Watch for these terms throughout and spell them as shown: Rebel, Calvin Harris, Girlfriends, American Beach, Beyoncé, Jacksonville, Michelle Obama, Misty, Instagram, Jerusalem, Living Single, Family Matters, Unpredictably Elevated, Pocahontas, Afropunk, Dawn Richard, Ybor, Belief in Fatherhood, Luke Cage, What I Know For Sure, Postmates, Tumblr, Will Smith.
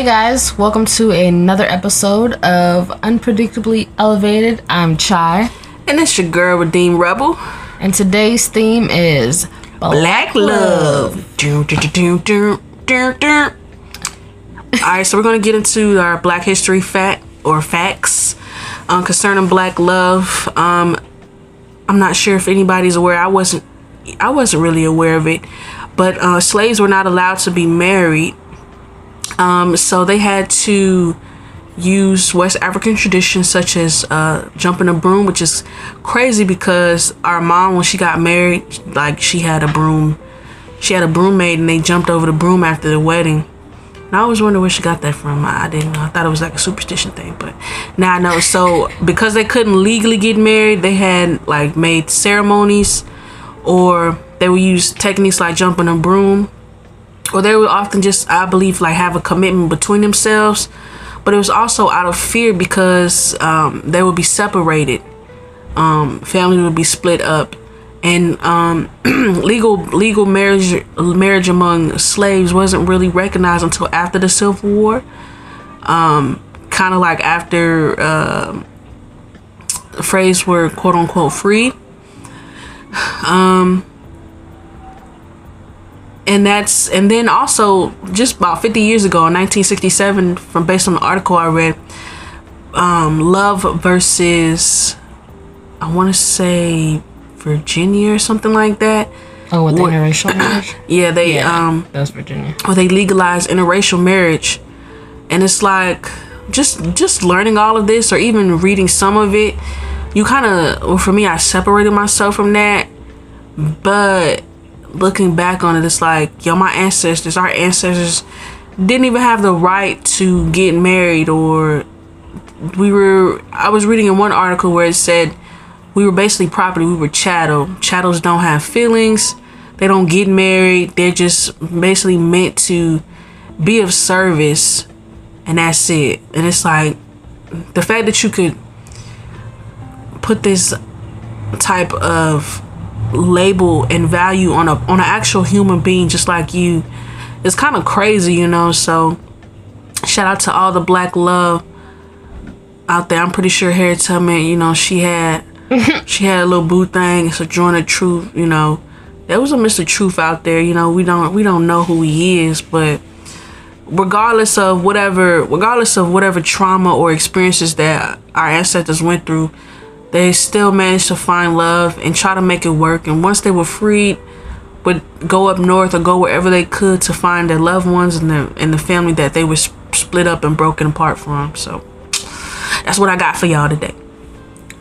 Hey guys, welcome to another episode of Unpredictably Elevated. I'm Chai. And it's your girl, Redeem Rebel. And today's theme is Black Love. Alright, so we're going to get into our Black History facts concerning Black love. I'm not sure if anybody's aware. I wasn't really aware of it. But slaves were not allowed to be married. So they had to use West African traditions such as jumping a broom, which is crazy because our mom, when she got married, like she had a broommate, and they jumped over the broom after the wedding. And I always wondered where she got that from. I didn't know. I thought it was like a superstition thing, but now I know. So because they couldn't legally get married, they had like made ceremonies, or they would use techniques like jumping a broom. Or they would often just, I believe, like have a commitment between themselves. But it was also out of fear because they would be separated. Family would be split up. And legal marriage among slaves wasn't really recognized until after the Civil War. Kind of like after the slaves were quote unquote free. And then also just about 50 years ago in 1967, based on the article I read, Love versus, I want to say, Virginia or something like that. Oh, with interracial marriage? Yeah, that was Virginia. Or they legalized interracial marriage. And it's like just learning all of this or even reading some of it, you kind of, well, for me, I separated myself from that. But looking back on it, it's like, yo, our ancestors didn't even have the right to get married. Or I was reading in one article where it said we were basically property. We were chattel. Chattels don't have feelings. They don't get married. They're just basically meant to be of service, and that's it. And it's like the fact that you could put this type of label and value on an actual human being just like you, it's kind of crazy, you know. So shout out to all the Black love out there. I'm pretty sure Harriet Tubman, you know, she had a little boo thing, Sojourner the Truth, you know. There was a Mr. Truth out there, you know. We don't know who he is, but regardless of whatever trauma or experiences that our ancestors went through, they still managed to find love and try to make it work. And once they were freed, would go up north or go wherever they could to find their loved ones and the family that they were split up and broken apart from. So that's what I got for y'all today.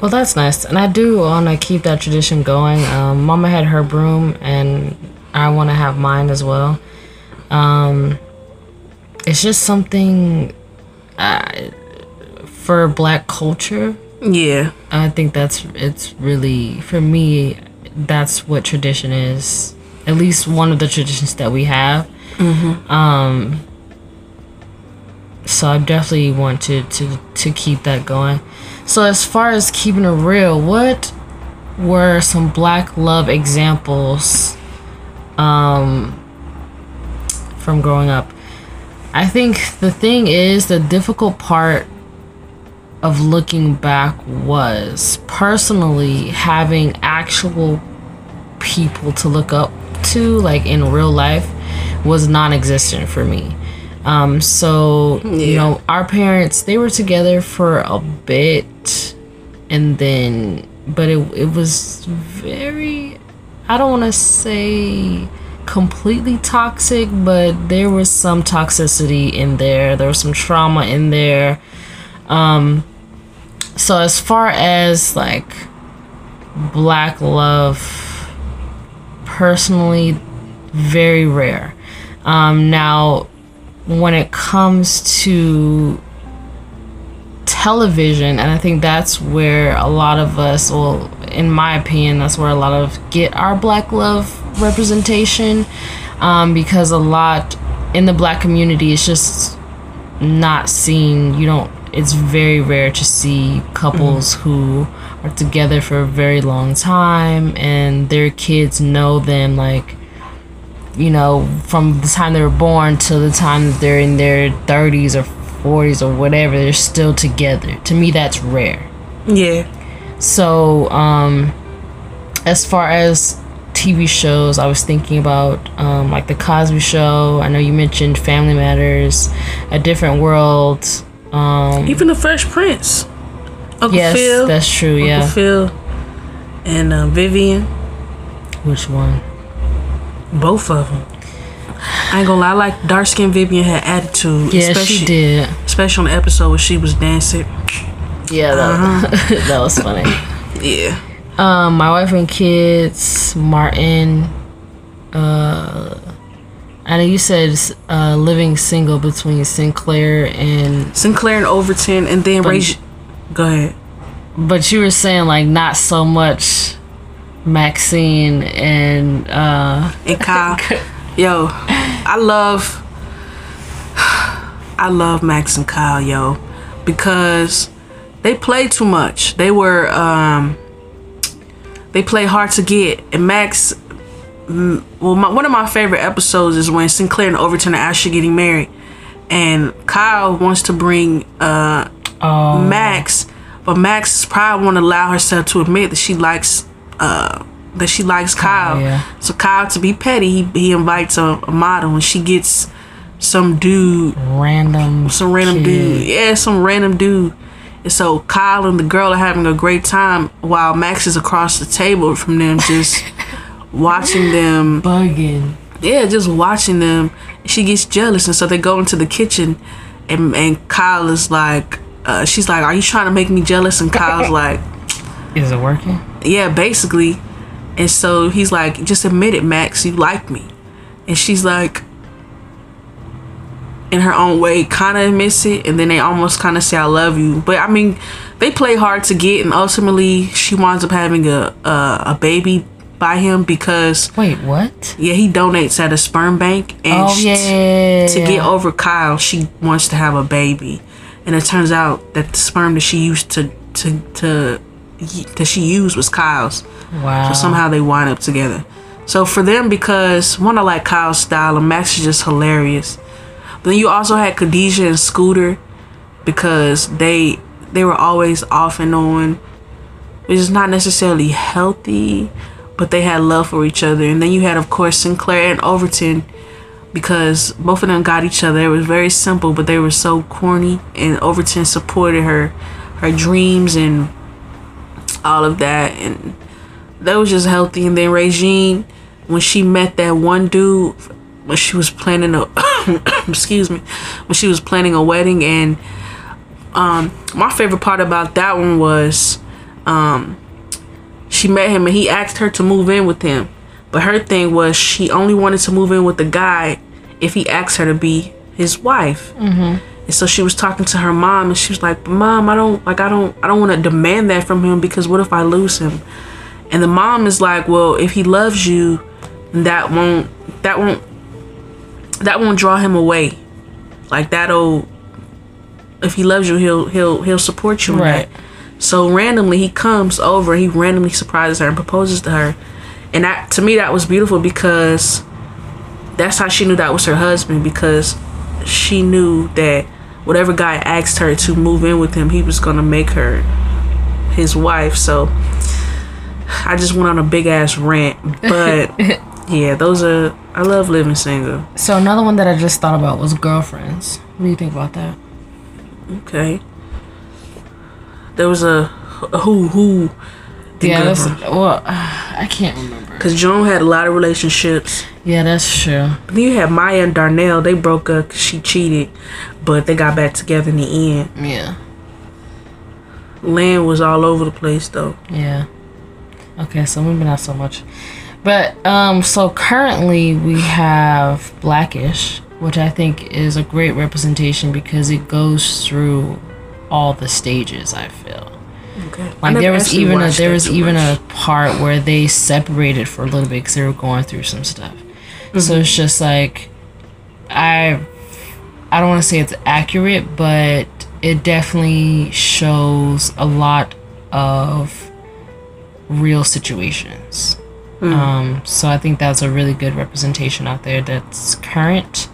Well, that's nice. And I do want to keep that tradition going. Mama had her broom, and I want to have mine as well. It's just something for Black culture. Yeah, I think it's really, for me, that's what tradition is. At least one of the traditions that we have. Mm-hmm. So I definitely want to keep that going. So as far as keeping it real, what were some Black love examples from growing up? I think the thing is, the difficult part of looking back was personally having actual people to look up to, like in real life, was non-existent for me. You know, our parents, they were together for a bit, and then, but it was very, I don't want to say completely toxic, but there was some toxicity in there. There was some trauma in there. So as far as like Black love, personally, very rare. Now, when it comes to television, and I think that's where a lot of us, well, in my opinion, that's where a lot of get our Black love representation, because a lot in the Black community, it's just not seen. It's very rare to see couples who are together for a very long time and their kids know them, like, you know, from the time they were born till the time that they're in their 30s or 40s or whatever, they're still together. To me, that's rare. Yeah. So, as far as TV shows, I was thinking about, like, The Cosby Show. I know you mentioned Family Matters, A Different World. Even The Fresh Prince. Uncle Phil. Yes, that's true, Uncle Phil and Vivian. Which one? Both of them. I ain't gonna lie, I like dark-skinned Vivian had attitude. Yeah, she did. Especially on the episode where she was dancing. Yeah, that was funny. Yeah. My Wife and Kids, Martin. I know you said Living Single between Sinclair and Overton, and then go ahead. But you were saying, like, not so much Maxine and Kyle. Yo, I love Max and Kyle, yo, because they play too much. They were they play hard to get. And Max, one of my favorite episodes is when Sinclair and Overton are actually getting married, and Kyle wants to bring Max, but Max probably won't allow herself to admit that she likes Kyle. Yeah. So Kyle, to be petty, he invites a model, and she gets some random dude. And so Kyle and the girl are having a great time while Max is across the table from them, just watching them. Bugging. Yeah, just watching them. She gets jealous, and so they go into the kitchen, and Kyle is like, she's like, "Are you trying to make me jealous?" And Kyle's like, "Is it working?" Yeah, basically. And so he's like, "Just admit it, Max, you like me." And she's like, in her own way, kind of admits it, and then they almost kind of say, "I love you." But I mean, they play hard to get, and ultimately she winds up having a baby by him because— Wait, what? Yeah, he donates at a sperm bank, and to get over Kyle, she wants to have a baby, and it turns out that the sperm that she used to was Kyle's. Wow. So somehow they wind up together. So for them, because one, I like Kyle's style, and Max is just hilarious. But then you also had Khadijah and Scooter, because they were always off and on, which is not necessarily healthy, but they had love for each other. And then you had, of course, Sinclair and Overton, because both of them got each other. It was very simple, but they were so corny, and Overton supported her dreams and all of that, and that was just healthy. And then Regine, when she met that one dude when she was planning a when she was planning a wedding, and my favorite part about that one was she met him and he asked her to move in with him, but her thing was she only wanted to move in with the guy if he asked her to be his wife. Mm-hmm. And so she was talking to her mom, and she was like, "Mom, I don't want to demand that from him, because what if I lose him?" And the mom is like, "Well, if he loves you, that won't draw him away. Like, if he loves you, he'll support you in that." So randomly he comes over, he randomly surprises her and proposes to her, and that, to me, that was beautiful, because that's how she knew that was her husband, because she knew that whatever guy asked her to move in with him, he was gonna make her his wife. So I just went on a big ass rant, but yeah, I love Living Single. So another one that I just thought about was Girlfriends. What do you think about that? Okay, there was a who. Yeah, that's I can't remember, because Joan had a lot of relationships. Yeah, that's true. Then you had Maya and Darnell. They broke up because she cheated, but they got back together in the end. Yeah. Land was all over the place, though. Yeah. Okay, so maybe not so much. But, so currently we have Black-ish, which I think is a great representation because it goes through all the stages, I feel. Okay. Like, there was even a part where they separated for a little bit because they were going through some stuff. Mm-hmm. So it's just like, I don't want to say it's accurate, but it definitely shows a lot of real situations. Mm. So I think that's a really good representation out there that's current.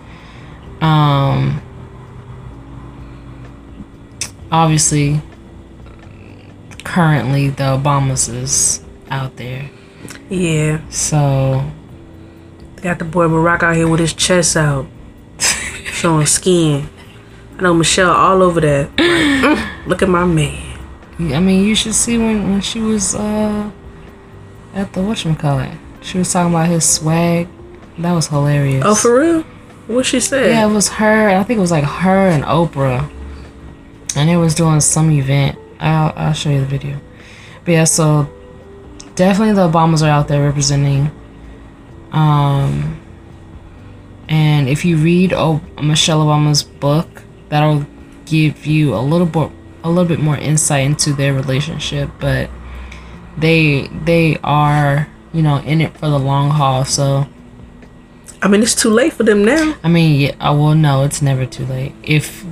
Obviously, currently the Obamas is out there. Yeah. So they got the boy Barack out here with his chest out, showing skin. I know Michelle all over that. Like, look at my man. I mean, you should see when she was at the whatchamacallit. She was talking about his swag. That was hilarious. Oh, for real? What she said? Yeah, it was her. I think it was like her and Oprah. And it was doing some event. I'll show you the video. But yeah, so definitely the Obamas are out there representing. And if you read Michelle Obama's book, that'll give you a little bit more insight into their relationship. But they are, you know, in it for the long haul. So I mean, it's too late for them now. I mean, yeah. Well, no, it's never too late.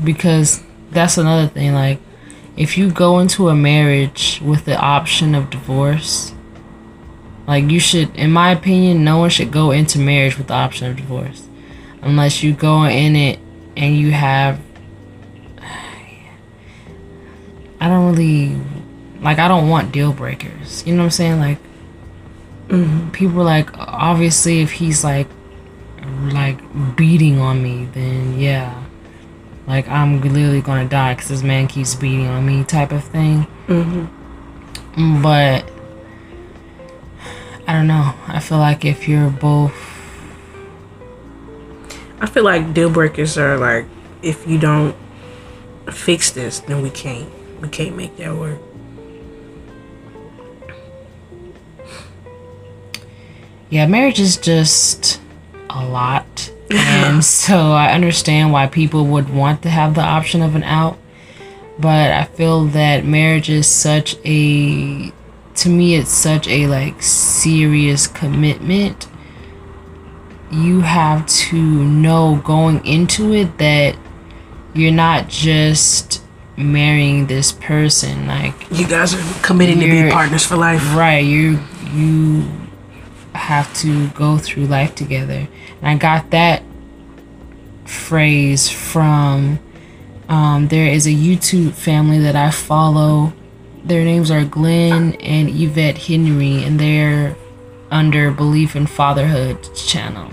Because that's another thing. Like, if you go into a marriage with the option of divorce, like, you should, in my opinion, no one should go into marriage with the option of divorce, unless you go in it and you have. I don't want deal breakers. You know what I'm saying? Like, people are like, obviously, if he's like beating on me, then yeah, like, I'm literally gonna die because this man keeps beating on me, type of thing. But I don't know. I feel like if you're both, I feel like deal breakers are like, if you don't fix this, then we can't make that work. Yeah, marriage is just a lot. And so I understand why people would want to have the option of an out, but I feel that marriage is such a like serious commitment. You have to know going into it that you're not just marrying this person. Like, you guys are committing to be partners for life. Right. You have to go through life together. And I got that phrase from there is a YouTube family that I follow. Their names are Glenn and Yvette Henry, and they're under Belief in Fatherhood channel.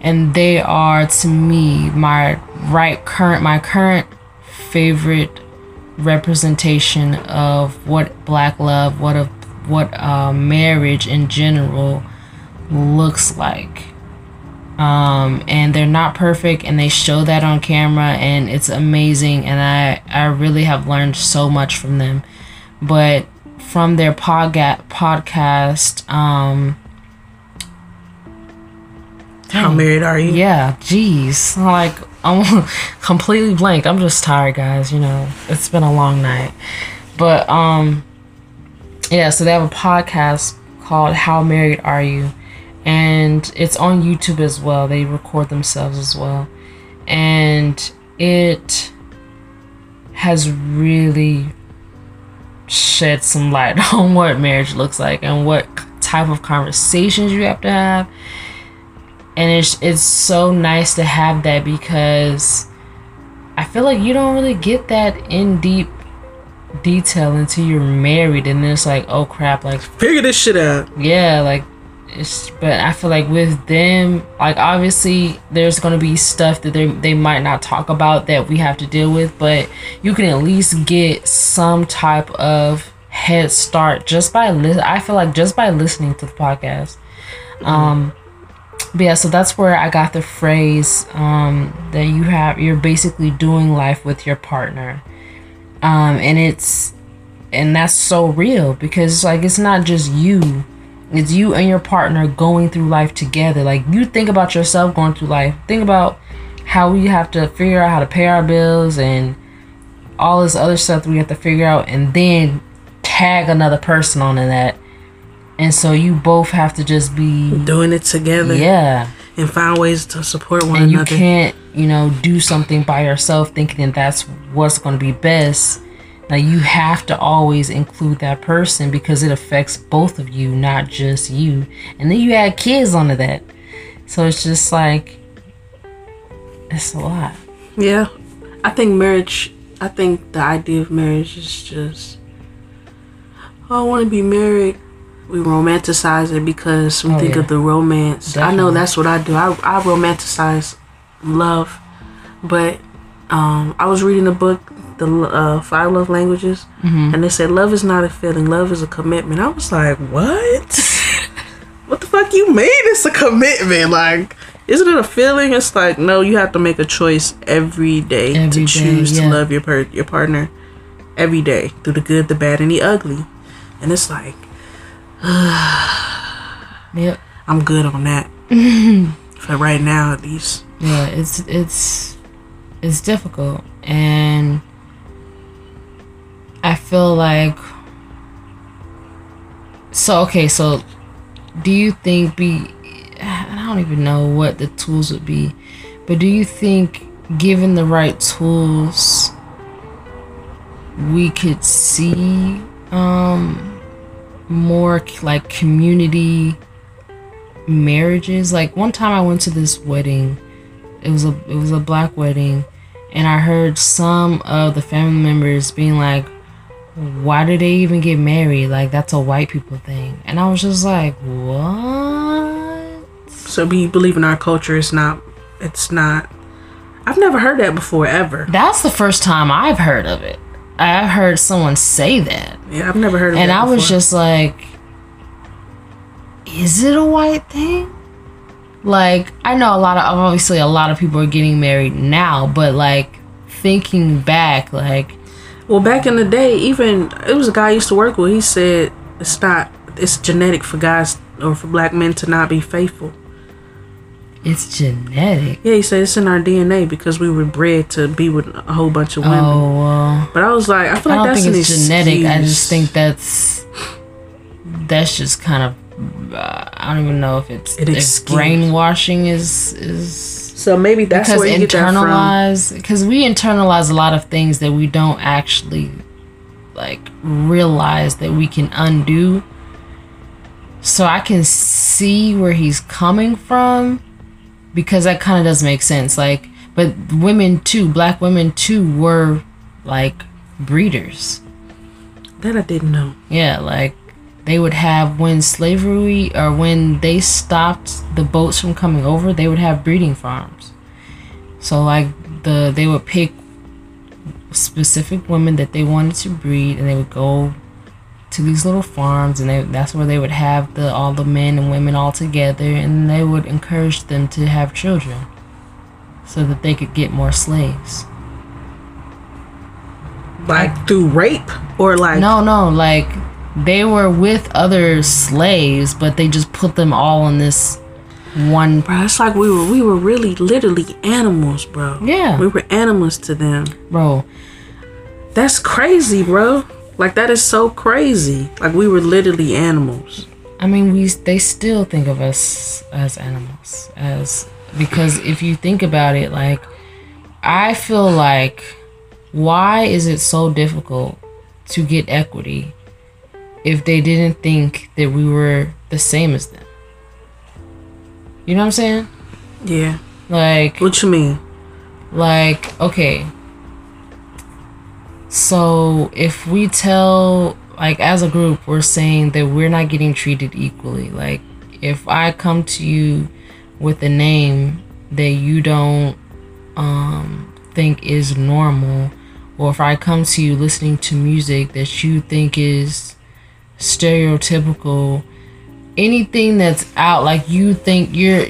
And they are, to me, my current favorite representation of what black love, what marriage in general looks like. And they're not perfect, and they show that on camera, and it's amazing. And I really have learned so much from them. But from their podcast, How Married Are You? Yeah, geez, like, I'm completely blanked. I'm just tired, guys. You know, it's been a long night. But yeah, so they have a podcast called How Married Are You? And it's on YouTube as well. They record themselves as well. And it has really shed some light on what marriage looks like and what type of conversations you have to have. And it's so nice to have that, because I feel like you don't really get that in deep detail until you're married, and then it's like, oh crap, like, figure this shit out. Yeah, like, but I feel like with them, like, obviously there's gonna be stuff that they might not talk about that we have to deal with, but you can at least get some type of head start just by listening to the podcast. But yeah, so that's where I got the phrase that you're basically doing life with your partner, and that's so real, because like, it's not just you. It's you and your partner going through life together. Like, you think about yourself going through life. Think about how we have to figure out how to pay our bills and all this other stuff that we have to figure out, and then tag another person onto that. And so you both have to just be doing it together. Yeah. And find ways to support one another. And you can't, do something by yourself thinking that that's what's going to be best. Like, you have to always include that person because it affects both of you, not just you. And then you add kids onto that. So it's just like, it's a lot. Yeah. I think the idea of marriage is just, oh, I want to be married. We romanticize it because we think of the romance. Definitely. I know that's what I do. I romanticize love. But I was reading a book, the Five Love Languages, and they said love is not a feeling, love is a commitment. I was like, what? What the fuck you mean it's a commitment? Like, isn't it a feeling? It's like, no, you have to make a choice every day to choose to love your partner every day, through the good, the bad, and the ugly. And it's like, yep, I'm good on that for right now, at least. Yeah, it's difficult, and I feel like, so do you think I don't even know what the tools would be, but do you think, given the right tools, we could see more like community marriages? Like, one time I went to this wedding, it was a black wedding, and I heard some of the family members being like, why do they even get married? Like, that's a white people thing. And I was just like, what? So we believe in our culture. It's not I've never heard that before, ever. That's the first time I've heard of it. I heard someone say that. Yeah, I've never heard of it. And I was just like, is it a white thing? Like, I know obviously a lot of people are getting married now, but like, thinking back, like, well, back in the day, even it was a guy I used to work with. He said it's genetic for guys or for black men to not be faithful. It's genetic. Yeah, he said it's in our DNA because we were bred to be with a whole bunch of women. Oh, well. But I was like, I feel like that's an excuse. I don't think it's genetic. I just think that's just kind of. I don't even know if it's brainwashing is so maybe that's where you get that from, because we internalize a lot of things that we don't actually like realize that we can undo. So I can see where he's coming from, because that kind of does make sense. Like, but women too, black women too, were like breeders. That I didn't know. Yeah, like, they would have, when they stopped the boats from coming over, they would have breeding farms. So like they would pick specific women that they wanted to breed, and they would go to these little farms, and that's where they would have all the men and women all together, and they would encourage them to have children so that they could get more slaves. Like through rape or like? No, like, they were with other slaves, but they just put them all in this one. Bro, it's like we were really literally animals, bro. Yeah, we were animals to them, bro. That's crazy, bro. Like, that is so crazy. Like, we were literally animals. I mean, they still think of us as animals, because if you think about it, like, I feel like, why is it so difficult to get equity if they didn't think that we were the same as them? You know what I'm saying? Yeah. Like, what you mean? Like, okay, so if we tell, like, as a group, we're saying that we're not getting treated equally. Like, if I come to you with a name that you don't think is normal, or if I come to you listening to music that you think is stereotypical, anything that's out, like, you think you're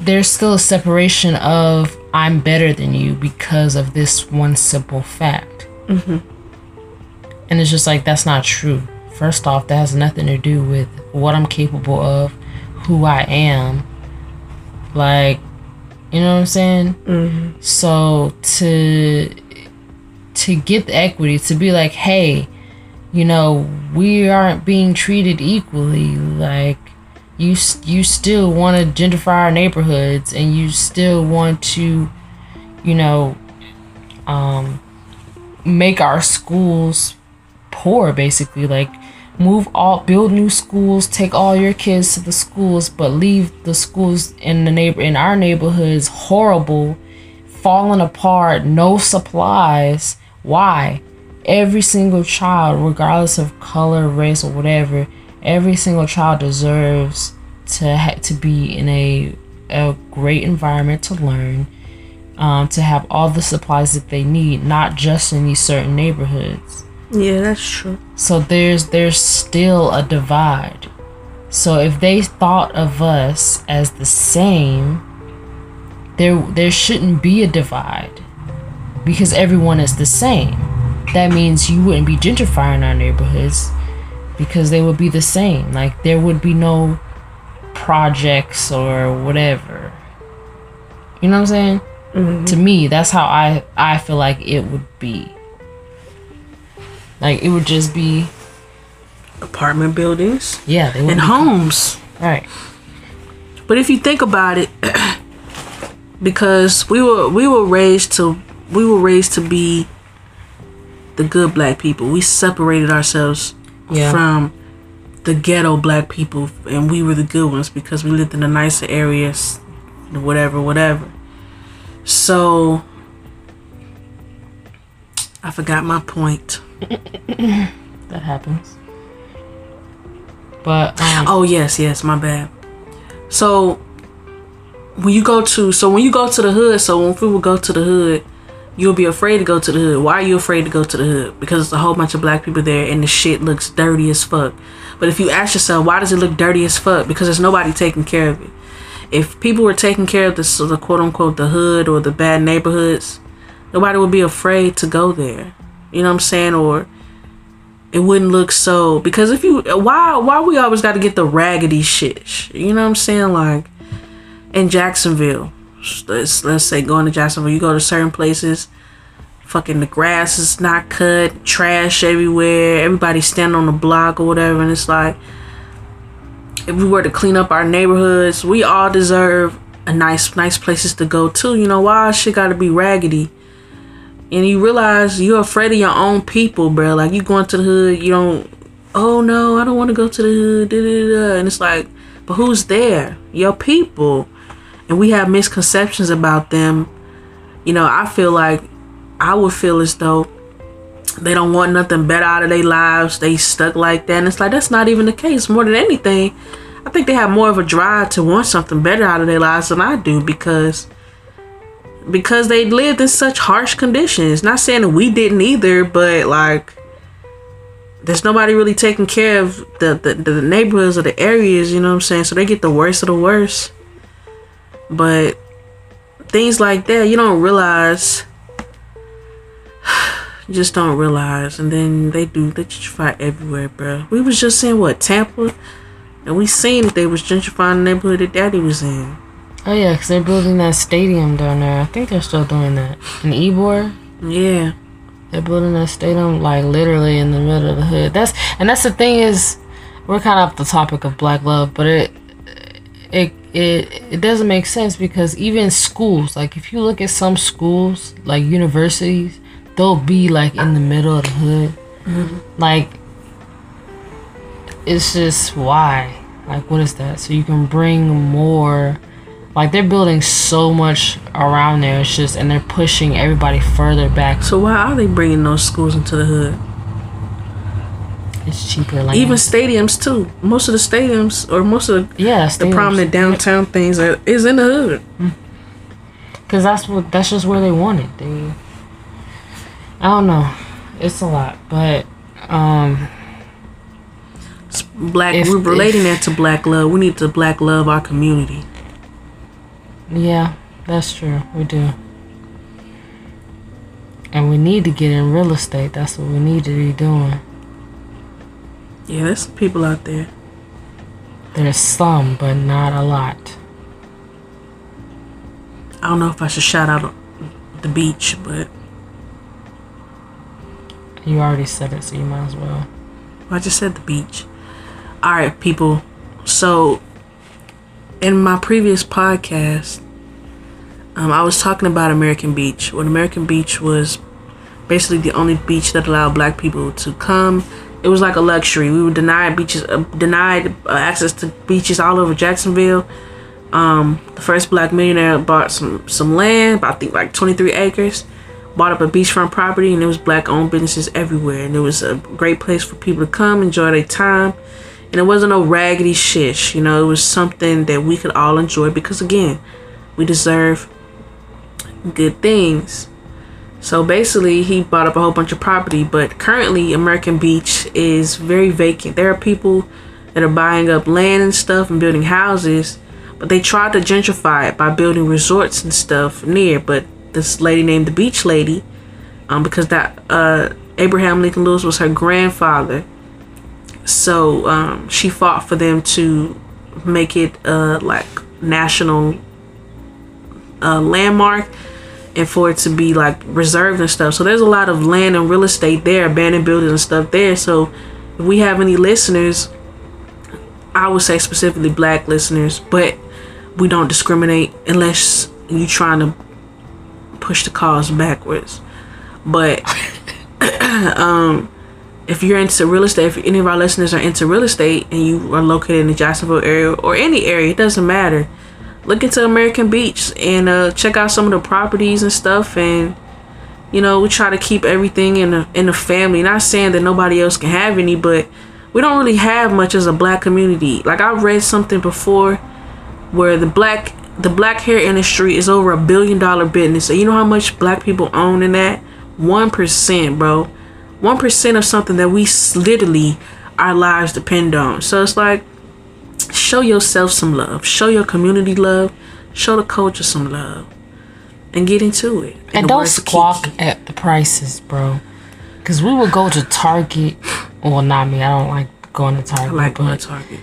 there's still a separation of, I'm better than you because of this one simple fact. And it's just like, that's not true. First off, that has nothing to do with what I'm capable of, who I am, like, you know what I'm saying? So to get the equity, to be like, hey, you know, we aren't being treated equally. Like, you still want to gentrify our neighborhoods, and you still want to, you know, make our schools poor, basically. Like, build new schools, take all your kids to the schools, but leave the schools in our neighborhoods horrible, falling apart, no supplies. Why? Every single child, regardless of color, race, or whatever, every single child deserves to be in a great environment to learn, to have all the supplies that they need, not just in these certain neighborhoods. Yeah, that's true. So there's still a divide. So if they thought of us as the same, there shouldn't be a divide, because everyone is the same. That means you wouldn't be gentrifying our neighborhoods, because they would be the same. Like, there would be no projects or whatever. You know what I'm saying? Mm-hmm. To me, that's how I feel like it would be. Like, it would just be apartment buildings. Yeah, they would, and homes. Right. But if you think about it, because we were raised to be the good black people. We separated ourselves from the ghetto black people, and we were the good ones because we lived in the nicer areas, whatever. So I forgot my point. That happens. But oh yes, my bad. So when you go to the hood, so when people go to the hood, you'll be afraid to go to the hood. Why are you afraid to go to the hood? Because there's a whole bunch of black people there and the shit looks dirty as fuck. But if you ask yourself, why does it look dirty as fuck? Because there's nobody taking care of it. If people were taking care of the quote unquote the hood or the bad neighborhoods, nobody would be afraid to go there. You know what I'm saying? Or it wouldn't look so, because if you, why we always got to get the raggedy shit? You know what I'm saying? Like in Jacksonville, let's say going to Jacksonville, you go to certain places, fucking the grass is not cut, trash everywhere, everybody standing on the block or whatever, and it's like, if we were to clean up our neighborhoods, we all deserve a nice places to go to. You know why shit got to be raggedy? And you realize you're afraid of your own people, bro. Like, you going to the hood, you don't, oh no, I don't want to go to the hood, and it's like, but who's there? Your people. And we have misconceptions about them. You know, I feel like, I would feel as though they don't want nothing better out of their lives. They stuck like that. And it's like, that's not even the case. More than anything, I think they have more of a drive to want something better out of their lives than I do, because they lived in such harsh conditions. Not saying that we didn't either, but like, there's nobody really taking care of the neighborhoods or the areas, you know what I'm saying? So they get the worst of the worst. But things like that, you don't realize. You just don't realize. And then they gentrify everywhere, bro. We was just in, Tampa? And we seen that they was gentrifying the neighborhood that Daddy was in. Oh yeah, because they're building that stadium down there. I think they're still doing that. In Ybor? Yeah. They're building that stadium, like, literally in the middle of the hood. That's the thing is, we're kind of off the topic of black love, but it doesn't make sense, because even schools, like, if you look at some schools, like universities, they'll be, like, in the middle of the hood. Mm-hmm. Like, it's just, why? Like, what is that? So you can bring more... Like, they're building so much around there, it's just, and they're pushing everybody further back. So why are they bringing those schools into the hood? It's cheaper land. Even stadiums too. Most of the stadiums, or most of the prominent downtown things is in the hood. Cause that's just where they want it. I don't know. It's a lot, but we're relating that to black love. We need to black love our community. Yeah, that's true. We do. And we need to get in real estate. That's what we need to be doing. Yeah, there's some people out there. There's some, but not a lot. I don't know if I should shout out the beach, but... You already said it, so you might as well. I just said the beach. Alright, people. So... in my previous podcast, I was talking about American Beach. When American Beach was basically the only beach that allowed black people to come. It was like a luxury. We were denied beaches, access to beaches all over Jacksonville. The first black millionaire bought some land, I think like 23 acres, bought up a beachfront property, and there was black owned businesses everywhere. And it was a great place for people to come, enjoy their time. And it wasn't no raggedy shish, you know, it was something that we could all enjoy because, again, we deserve good things. So basically, he bought up a whole bunch of property, but currently American Beach is very vacant. There are people that are buying up land and stuff and building houses, but they tried to gentrify it by building resorts and stuff near. But this lady named the Beach Lady, because that Abraham Lincoln Lewis was her grandfather, so she fought for them to make it like national landmark and for it to be like reserved and stuff. So there's a lot of land and real estate there, abandoned buildings and stuff there. So if we have any listeners, I would say specifically black listeners, but we don't discriminate unless you're trying to push the cause backwards. But if you're into real estate, if any of our listeners are into real estate and you are located in the Jacksonville area or any area, it doesn't matter, look into American Beach and check out some of the properties and stuff. And, you know, we try to keep everything in the family. Not saying that nobody else can have any, but we don't really have much as a black community. Like, I read something before where the black hair industry is over $1 billion business. And you know how much black people own in that? 1%, bro. 1% of something that we literally, our lives depend on. So it's like, show yourself some love, show your community love, show the culture some love, and get into it. And don't squawk at the prices, bro, because we will go to Target. Well, not me, I don't like going to Target. I like going to Target.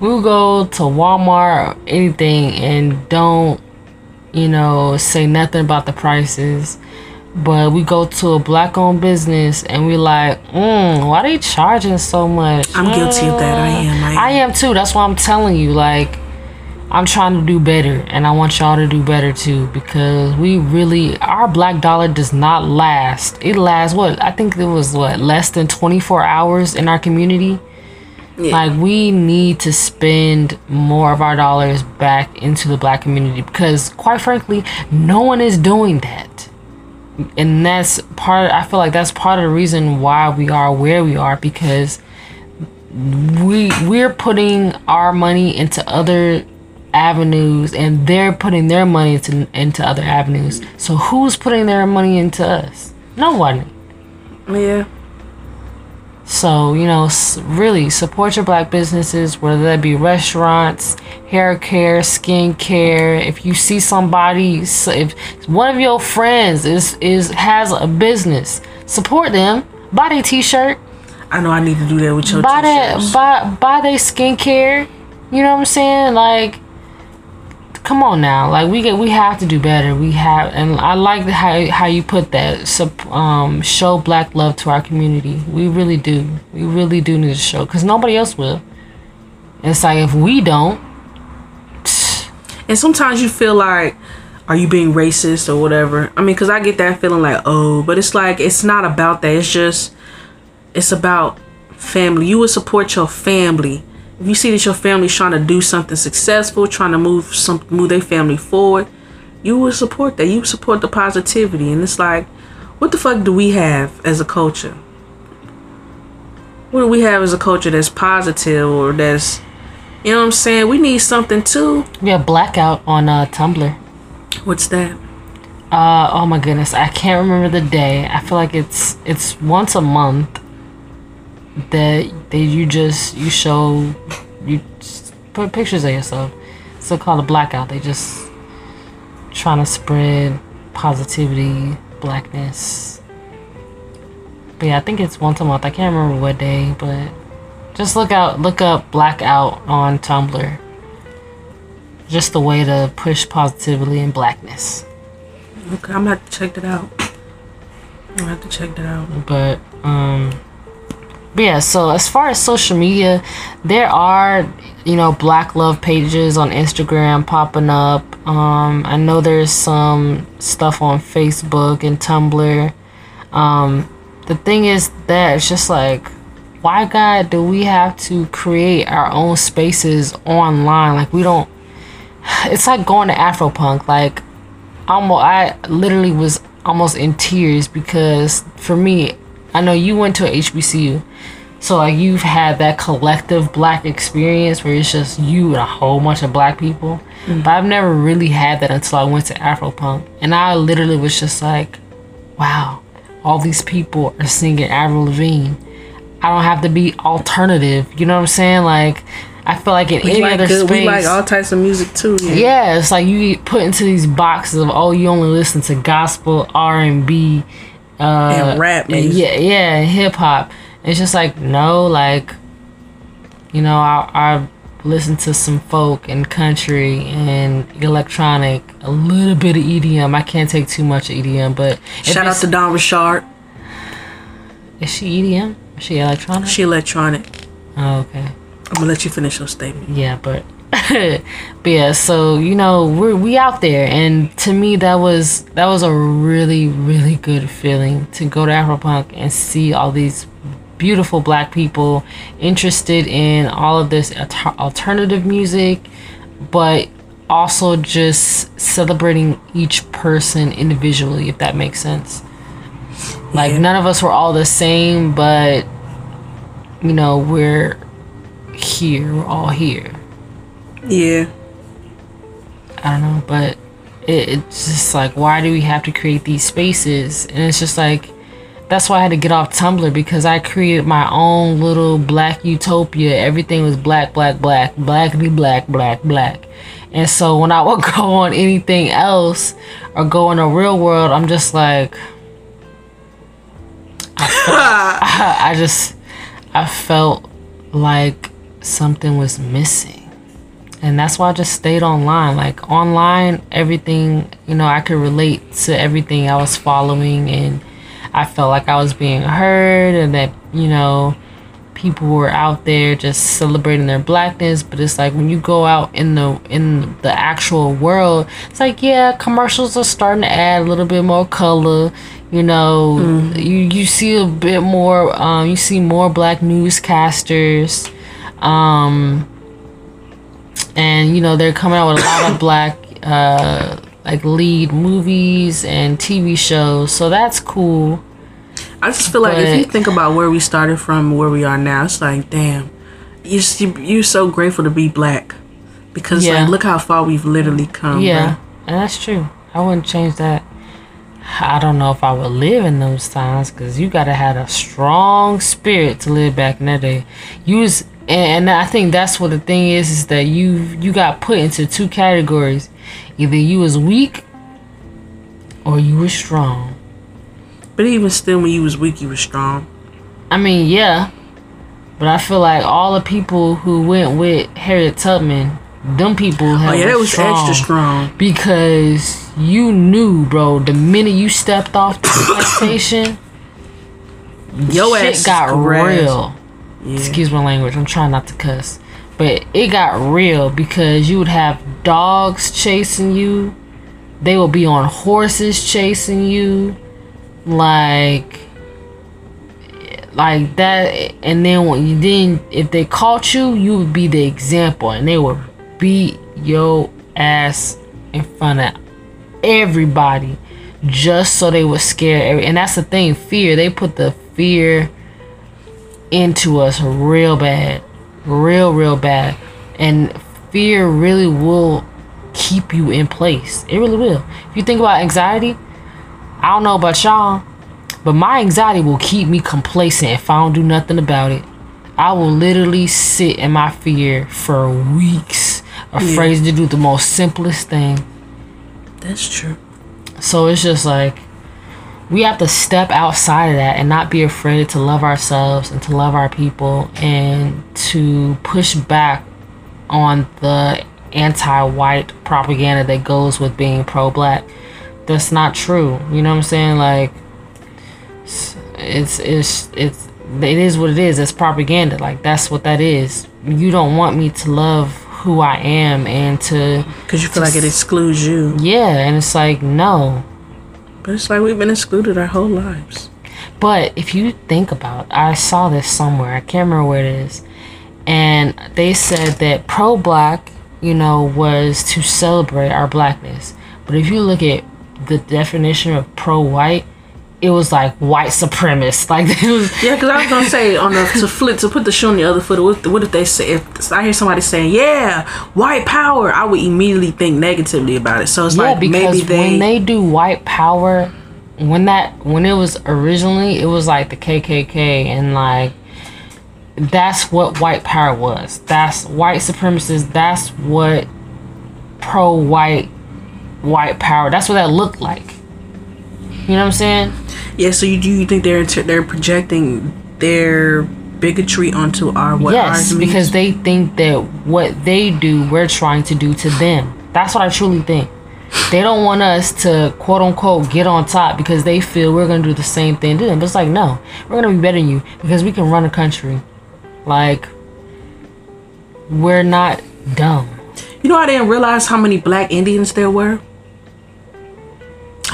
We will go to Walmart or anything and don't, you know, say nothing about the prices. But we go to a black-owned business and we like, why are they charging so much? I'm guilty of that. I am too. That's why I'm telling you, like, I'm trying to do better, and I want y'all to do better too, because we really, our black dollar does not last. It lasts I think it was less than 24 hours in our community. Yeah. Like, we need to spend more of our dollars back into the black community, because quite frankly, no one is doing that. And that's part of, I feel like that's part of the reason why we are where we are, because we're putting our money into other avenues and they're putting their money into other avenues. So who's putting their money into us? No one. Yeah. So, you know, really support your black businesses, whether that be restaurants, hair care, skin care. If you see somebody, if one of your friends has a business, support them. Buy their t-shirt. I know I need to do that with your t-shirts. Buy their skincare. You know what I'm saying? Like, come on now. Like, we have to do better. And I like how you put that. Show black love to our community. We really do. We really do need to show, because nobody else will. And it's like, if we don't. And sometimes you feel like, are you being racist or whatever? I mean, because I get that feeling like, oh, but it's like, it's not about that. It's about family. You would support your family. If you see that your family's trying to do something successful, trying to move their family forward, you will support that. You support the positivity. And it's like, what the fuck do we have as a culture? What do we have as a culture that's positive or that's, you know what I'm saying? We need something too. We have Blackout on Tumblr. What's that? Oh my goodness, I can't remember the day. I feel like it's once a month that you put pictures of yourself. It's called a blackout. They just trying to spread positivity, blackness. But yeah, I think it's once a month. I can't remember what day, but just look up blackout on Tumblr. Just a way to push positivity and blackness. Okay, I'm gonna have to check that out. But But yeah, so as far as social media, there are, you know, black love pages on Instagram popping up. I know there's some stuff on Facebook and Tumblr. The thing is that it's just like, why, God, do we have to create our own spaces online? Like, we don't... It's like going to Afropunk. Like, I literally was almost in tears because, for me, I know you went to an HBCU. So, like, you've had that collective black experience where it's just you and a whole bunch of black people. Mm-hmm. But I've never really had that until I went to Afropunk. And I literally was just like, wow, all these people are singing Avril Lavigne. I don't have to be alternative. You know what I'm saying? Like, I feel like in any other space... We like all types of music, too. Yeah, it's like you get put into these boxes of, oh, you only listen to gospel, R&B... and rap music. Yeah, and hip-hop. It's just like, no, like, you know, I listen to some folk and country and electronic, a little bit of EDM. I can't take too much of EDM, but... Shout out to Dawn Richard. Is she EDM? Is she electronic? She electronic. Oh, okay. I'm gonna let you finish your statement. Yeah, but... but yeah, so, you know, we out there, and to me that was a really, really good feeling to go to Afropunk and see all these beautiful black people interested in all of this alternative music, but also just celebrating each person individually, if that makes sense. Like, yeah. None of us were all the same, but, you know, we're all here. Yeah. I don't know, but it's just like, why do we have to create these spaces? And it's just like, that's why I had to get off Tumblr, because I created my own little black utopia. Everything was black, black, black, blackity, black, black, black. And so when I would go on anything else or go in the real world, I'm just like, I felt like something was missing. And that's why I just stayed online. Like, online, everything, you know, I could relate to everything I was following, and I felt like I was being heard, and that, you know, people were out there just celebrating their blackness. But it's like, when you go out in the actual world, it's like, yeah, commercials are starting to add a little bit more color. You know, you see a bit more, you see more black newscasters, and, you know, they're coming out with a lot of black, like, lead movies and TV shows. So that's cool. I just feel like if you think about where we started from, where we are now, it's like, damn, you're so grateful to be black. Because, yeah, like, look how far we've literally come. Yeah, and that's true. I wouldn't change that. I don't know if I would live in those times, because you got to have a strong spirit to live back in that day. And I think that's what the thing is that you got put into two categories. Either you was weak or you was strong. But even still, when you was weak, you was strong. I mean, yeah. But I feel like all the people who went with Harriet Tubman, them people have that was extra strong. Because you knew, bro, the minute you stepped off the plantation, your shit got real. Yeah. Excuse my language, I'm trying not to cuss. But it got real, because you would have dogs chasing you. They would be on horses chasing you. Like that. And then if they caught you, you would be the example. And they would beat your ass in front of everybody, just so they would scare everybody. And that's the thing, fear. They put the fear into us real bad, and fear really will keep you in place. It really will. If you think about anxiety, I don't know about y'all, but my anxiety will keep me complacent if I don't do nothing about it. I will literally sit in my fear for weeks, afraid to do the most simplest thing. That's true. So it's just like, we have to step outside of that and not be afraid to love ourselves and to love our people and to push back on the anti-white propaganda that goes with being pro-black. That's not true. You know what I'm saying? Like, it's it is what it is. It's propaganda. Like, that's what that is. You don't want me to love who I am and to... Because you feel like it excludes you. Yeah, and it's like, no. But it's like we've been excluded our whole lives. But if you think about it, I saw this somewhere. I can't remember where it is. And they said that pro-black, you know, was to celebrate our blackness. But if you look at the definition of pro-white, it was like white supremacist. Like, it was, yeah, because I was gonna say on the to put the shoe on the other foot. What if they say, if I hear somebody saying, "Yeah, white power," I would immediately think negatively about it. So it's like, maybe when they do white power, when it was originally, it was like the KKK, and like that's what white power was. That's white supremacists. That's what pro-white power. That's what that looked like. You know what I'm saying? Yeah, so you think they're projecting their bigotry onto our what? Yes, ours means? Because they think that what they do, we're trying to do to them. That's what I truly think. They don't want us to, quote unquote, get on top because they feel we're going to do the same thing to them. But it's like, no, we're going to be better than you because we can run a country. Like, we're not dumb. You know, I didn't realize how many black Indians there were.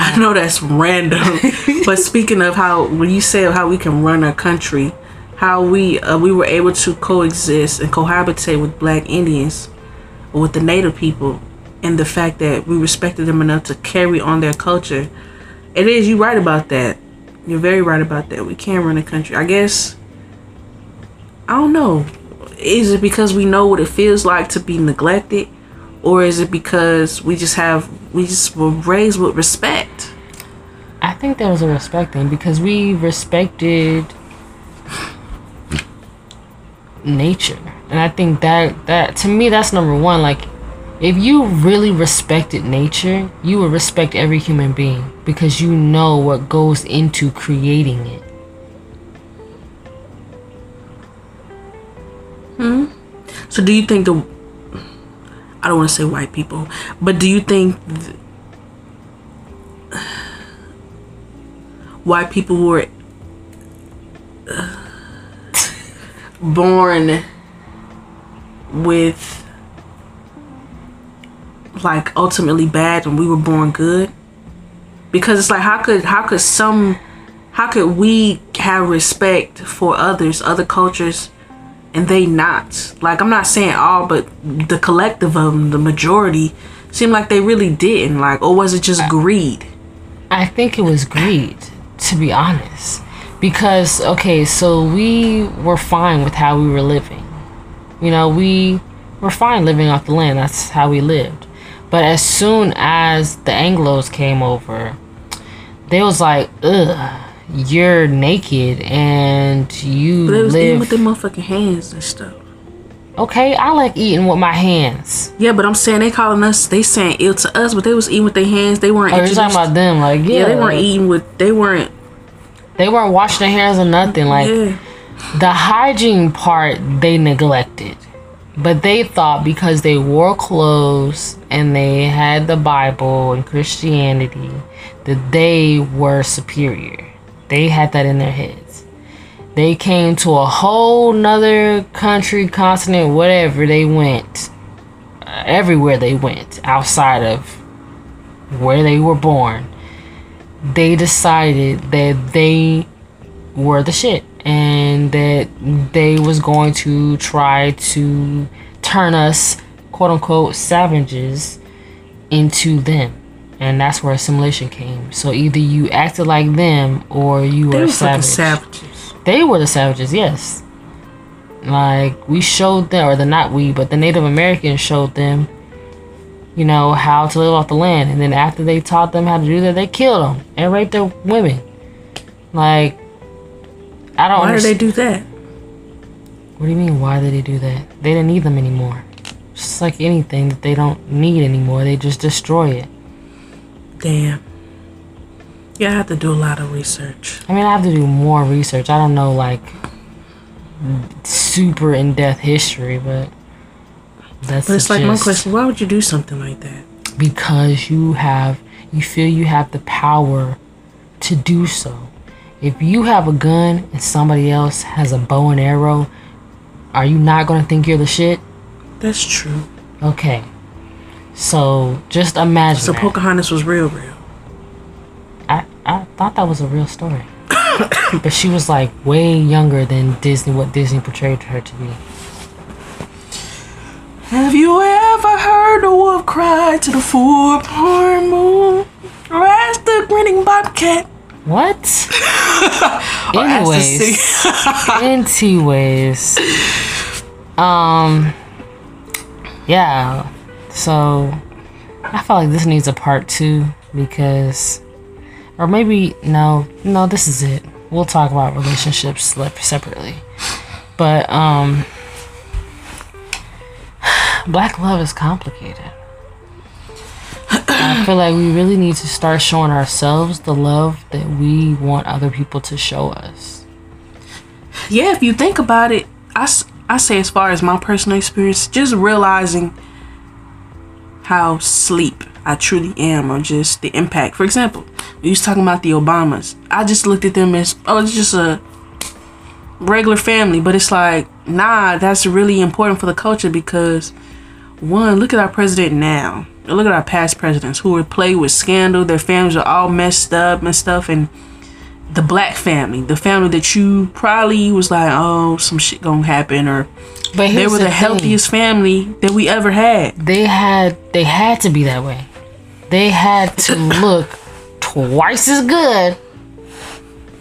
I know that's random, but speaking of how, when you say how we can run a country, how we were able to coexist and cohabitate with black Indians, or with the native people, and the fact that we respected them enough to carry on their culture. It is, you're right about that. You're very right about that. We can run a country. I guess, I don't know. Is it because we know what it feels like to be neglected? Or is it because we just were raised with respect? I think there was a respect thing because we respected nature. And I think that to me, that's number one. Like, if you really respected nature, you would respect every human being because you know what goes into creating it. So do you think I don't want to say white people, but do you think white people were born with, like, ultimately bad and we were born good? Because it's like, how could we have respect for other cultures and they not? Like, I'm not saying all, but the collective of them, the majority, seemed like they really didn't. Like, or was it just greed? I think it was greed, to be honest. Because, okay, so we were fine with how we were living. You know, we were fine living off the land. That's how we lived. But as soon as the Anglos came over, they was like, ugh. You're naked and you live. But it was eating with their motherfucking hands and stuff. Okay, I like eating with my hands. Yeah, but I'm saying they calling us. They saying ill to us, but they was eating with their hands. They weren't. Oh, you're talking about them, like yeah. They weren't eating with. They weren't washing their hands or nothing. Like yeah. The hygiene part they neglected, but they thought because they wore clothes and they had the Bible and Christianity that they were superior. They had that in their heads. They came to a whole nother country, continent, whatever they went. Everywhere they went, outside of where they were born, they decided that they were the shit and that they was going to try to turn us, quote unquote, savages into them. And that's where assimilation came. So either you acted like them or you were a savage. They were the savages, yes. Like, we showed them, but the Native Americans showed them, you know, how to live off the land. And then after they taught them how to do that, they killed them and raped their women. Like, I don't understand. Why did they do that? What do you mean, why did they do that? They didn't need them anymore. Just like anything that they don't need anymore, they just destroy it. Damn. Yeah, I have to do a lot of research. I mean, I have to do more research. I don't know, like, super in-depth history, but that's But it's like, my question, why would you do something like that? Because you feel you have the power to do so. If you have a gun and somebody else has a bow and arrow, are you not going to think you're the shit? That's true. Okay. So, just imagine. So, Pocahontas was real. I thought that was a real story. But she was like way younger than what Disney portrayed her to be. Have you ever heard the wolf cry to the 4-pound moon? Or ask the grinning bobcat. What? Anyways. Yeah. So, I feel like this needs a part 2 because... Or maybe, no, this is it. We'll talk about relationships separately. But, Black love is complicated. I feel like we really need to start showing ourselves the love that we want other people to show us. Yeah, if you think about it, I say as far as my personal experience, just realizing how sleep I truly am, or just the impact. For example, we was talking about the Obamas. I just looked at them as, oh, it's just a regular family. But it's like, nah, that's really important for the culture because, one, look at our president now. Look at our past presidents who were plagued with scandal. Their families are all messed up and stuff. And the black family, the family that you probably was like, oh, some shit gonna happen, or... But they were the healthiest family that we ever had. They had to be that way. They had to look twice as good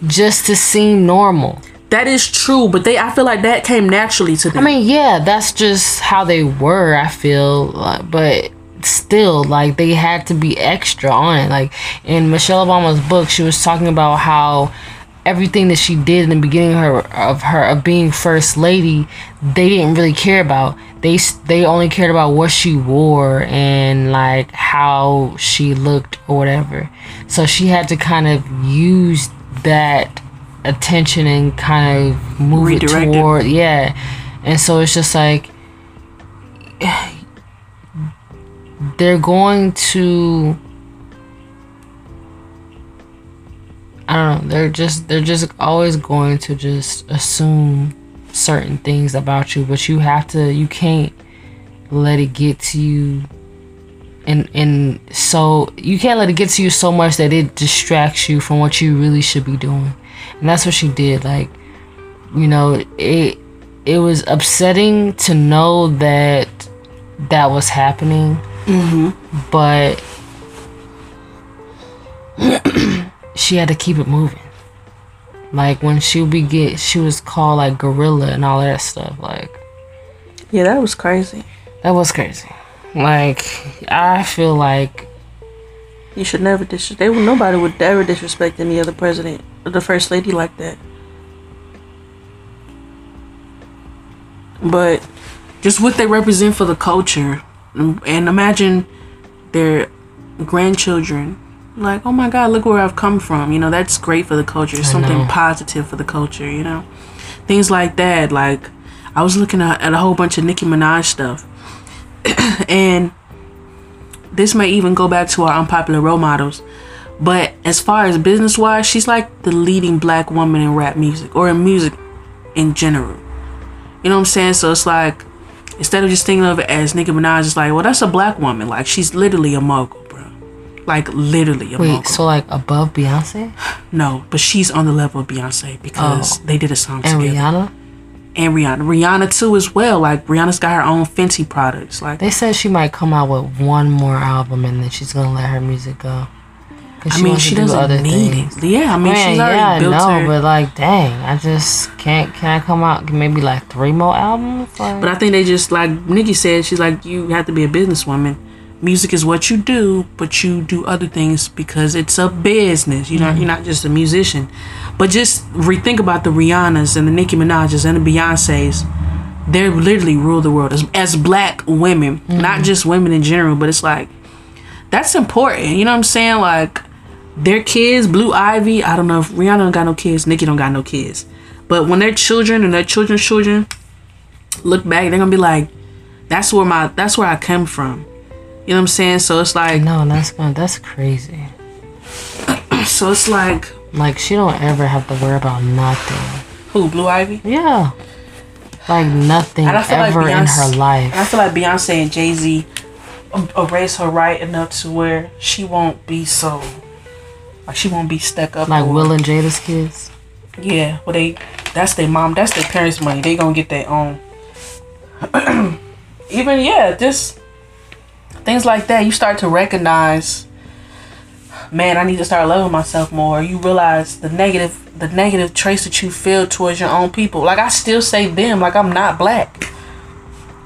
just to seem normal. That is true, but I feel like that came naturally to them. I mean, yeah, that's just how they were, I feel, but still, like, they had to be extra on it. Like, in Michelle Obama's book, she was talking about how everything that she did in the beginning of being first lady, they didn't really care about. They only cared about what she wore and like how she looked or whatever. So she had to kind of use that attention and kind of move it toward, yeah. And so it's just like they're going to. I don't know, they're just always going to just assume certain things about you, but you can't let it get to you and so you can't let it get to you so much that it distracts you from what you really should be doing. And that's what she did. Like, you know, it was upsetting to know that was happening. Mm-hmm. But she had to keep it moving. Like, when she was called like gorilla and all that stuff. Like, yeah, that was crazy. Like, I feel like you should never disrespect. Nobody would ever disrespect any other president or the first lady like that. But just what they represent for the culture, and imagine their grandchildren. Like, oh my God, look where I've come from. You know, that's great for the culture. It's something positive for the culture, you know? Things like that. Like, I was looking at a whole bunch of Nicki Minaj stuff. And this may even go back to our unpopular role models. But as far as business-wise, she's like the leading black woman in rap music, or in music in general. You know what I'm saying? So it's like, instead of just thinking of it as Nicki Minaj, it's like, well, that's a black woman. Like, she's literally a mogul. Like, literally a mogul. Wait, so like above Beyonce? No, but she's on the level of Beyonce because they did a song together. And Rihanna? And Rihanna too as well. Like, Rihanna's got her own Fenty products. Like, they said she might come out with one more album and then she's gonna let her music go. I mean, she doesn't need it. Yeah, I mean, she's already built her. But like, dang, I just can't. Can I come out maybe like 3 more albums? Like, but I think they just, like Nicki said, she's like, you have to be a businesswoman. Music is what you do, but you do other things because it's a business. You know, you're not just a musician. But just rethink about the Rihannas and the Nicki Minajes and the Beyoncés. They literally rule the world as black women, not just women in general. But it's like, that's important. You know what I'm saying? Like, their kids, Blue Ivy. I don't know if Rihanna don't got no kids. Nicki don't got no kids. But when their children and their children's children look back, they're gonna be like, that's where I come from. You know what I'm saying? So it's like... No, that's crazy. So it's like, Like, she don't ever have to worry about nothing. Who, Blue Ivy? Yeah. Like, nothing ever like Beyonce, in her life. And I feel like Beyonce and Jay-Z erase her right enough to where she won't be so... Like, she won't be stuck up. Like Will and Jada's kids? Yeah. Well, that's their mom. That's their parents' money. They gonna get their own. Even, yeah, just... Things like that. You start to recognize... Man, I need to start loving myself more. You realize the negative traits that you feel towards your own people. Like, I still say them, like I'm not black,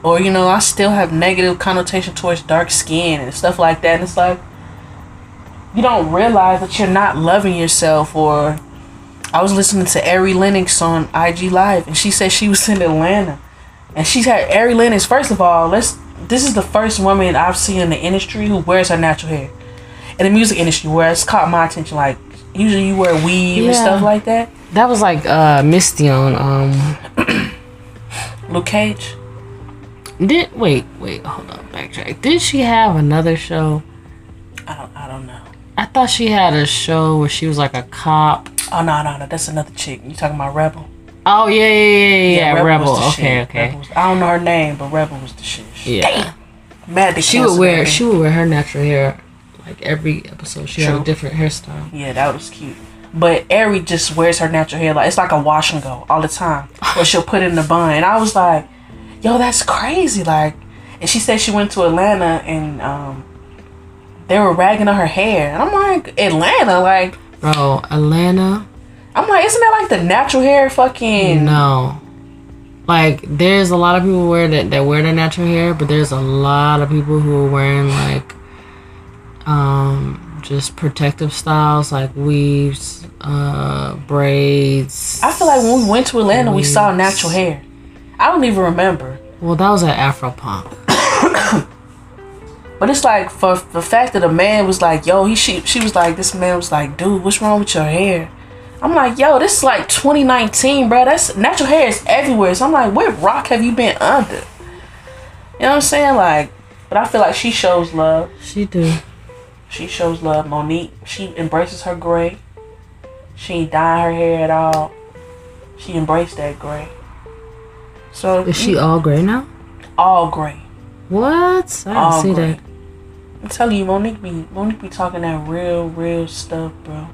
or you know, I still have negative connotation towards dark skin and stuff like that. And it's like, you don't realize that you're not loving yourself. Or I was listening to Ari Lennox on IG Live, and she said she was in Atlanta, and she's had Ari Lennox. First of all, this is the first woman I've seen in the industry who wears her natural hair. In the music industry, where it's caught my attention. Like, usually you wear weave and stuff like that. That was like Misty on Luke Cage. Wait, hold on, backtrack. Did she have another show? I don't know. I thought she had a show where she was like a cop. Oh no, that's another chick. You talking about Rebel? Oh yeah, Rebel. Okay. Rebel was, I don't know her name, but Rebel was the shit. Yeah. Damn. Mad that she would wear her natural hair. Like every episode, she had a different hairstyle. Yeah, that was cute. But Ari just wears her natural hair. Like, it's like a wash and go all the time. Or she'll put it in a bun. And I was like, yo, that's crazy. Like, and she said she went to Atlanta and they were ragging on her hair. And I'm like, Atlanta? Like, bro, Atlanta? I'm like, isn't that like the natural hair fucking... No. Like, there's a lot of people that wear their natural hair, but there's a lot of people who are wearing like just protective styles like weaves, braids. I feel like when we went to Atlanta, we saw natural hair. I don't even remember. Well, that was at Afropunk. But it's like, for the fact that a man was like, yo, she was like, this man was like, dude, what's wrong with your hair? I'm like, yo, this is like 2019, bro. That's natural hair is everywhere. So I'm like, what rock have you been under? You know what I'm saying? Like, but I feel like she shows love. She do. She shows love. Monique, she embraces her gray. She ain't dyeing her hair at all. She embraced that gray. So is she all gray now? All gray. What? I didn't see that. I'm telling you, Monique be talking that real stuff, bro.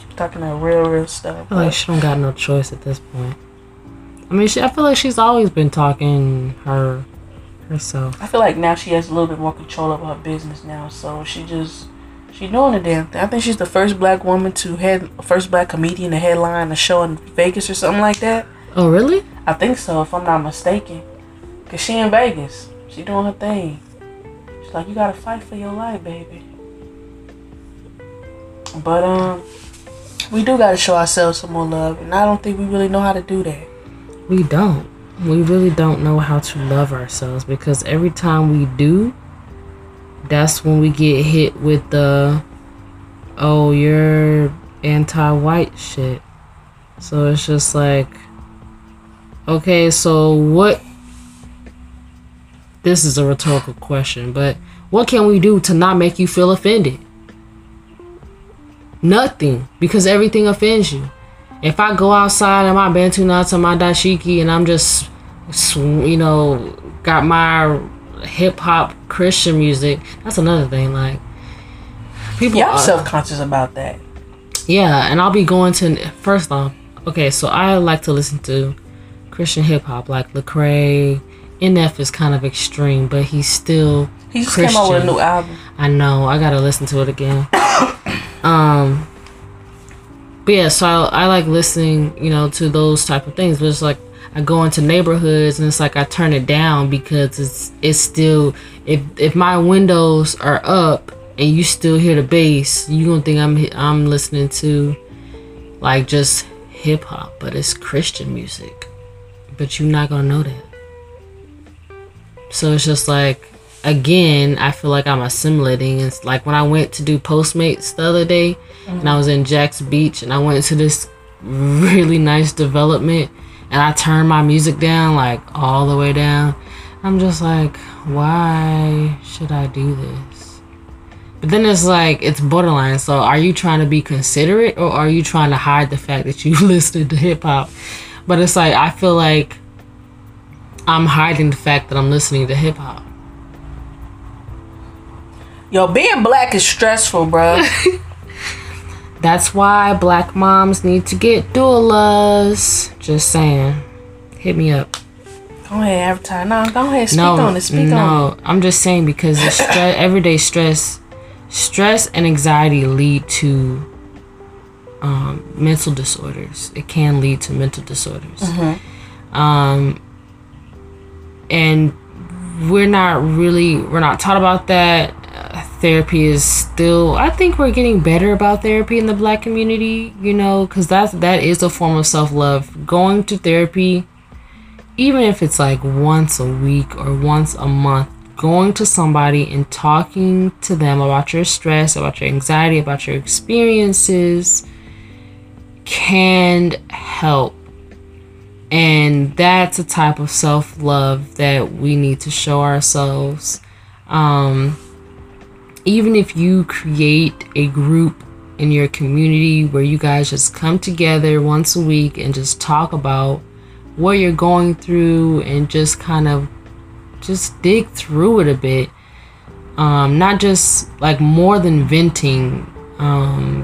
She be talking that real stuff. Bro. I feel like she don't got no choice at this point. I mean, I feel like she's always been talking herself. I feel like now she has a little bit more control over her business now, so she doing the damn thing. I think she's the first black woman to first black comedian to headline a show in Vegas or something like that. Oh really? I think so, if I'm not mistaken, because she in Vegas, she doing her thing. She's like, you gotta fight for your life, baby. But we do gotta show ourselves some more love, and I don't think we really know how to do that. We really don't know how to love ourselves, because every time we do, that's when we get hit with the, oh, you're anti-white shit. So it's just like, okay, so what? This is a rhetorical question, but what can we do to not make you feel offended? Nothing, because everything offends you. If I go outside in my bantu knots and my dashiki and I'm just, you know, got my hip-hop Christian music, that's another thing. Like, people are self-conscious about that. Yeah, and I'll be going to, first off, okay, so I like to listen to Christian hip-hop, like Lecrae. NF is kind of extreme, but he's still Christian. He just came out with a new album. I know, I gotta listen to it again. But yeah, so I like listening, you know, to those type of things. But it's like, I go into neighborhoods and it's like I turn it down, because it's still, if my windows are up and you still hear the bass, you gonna think I'm listening to like just hip hop, but it's Christian music. But you're not gonna know that. So it's just like, again, I feel like I'm assimilating. It's like when I went to do Postmates the other day, mm-hmm. and I was in Jack's Beach, and I went to this really nice development, and I turned my music down, like all the way down. I'm just like, why should I do this? But then it's like, it's borderline. So are you trying to be considerate, or are you trying to hide the fact that you listened to hip hop? But it's like, I feel like I'm hiding the fact that I'm listening to hip hop. Yo, being black is stressful, bro. That's why black moms need to get doulas. Just saying. Hit me up. Go ahead, advertise. No, go ahead. Speak on it. I'm just saying, because the everyday stress and anxiety lead to mental disorders. It can lead to mental disorders. Mm-hmm. And we're not taught about that. Therapy is still, I think we're getting better about therapy in the black community, you know, because that is a form of self-love. Going to therapy, even if it's like once a week or once a month, going to somebody and talking to them about your stress, about your anxiety, about your experiences can help. And that's a type of self-love that we need to show ourselves. Even if you create a group in your community where you guys just come together once a week and just talk about what you're going through and just kind of just dig through it a bit. Not just like more than venting,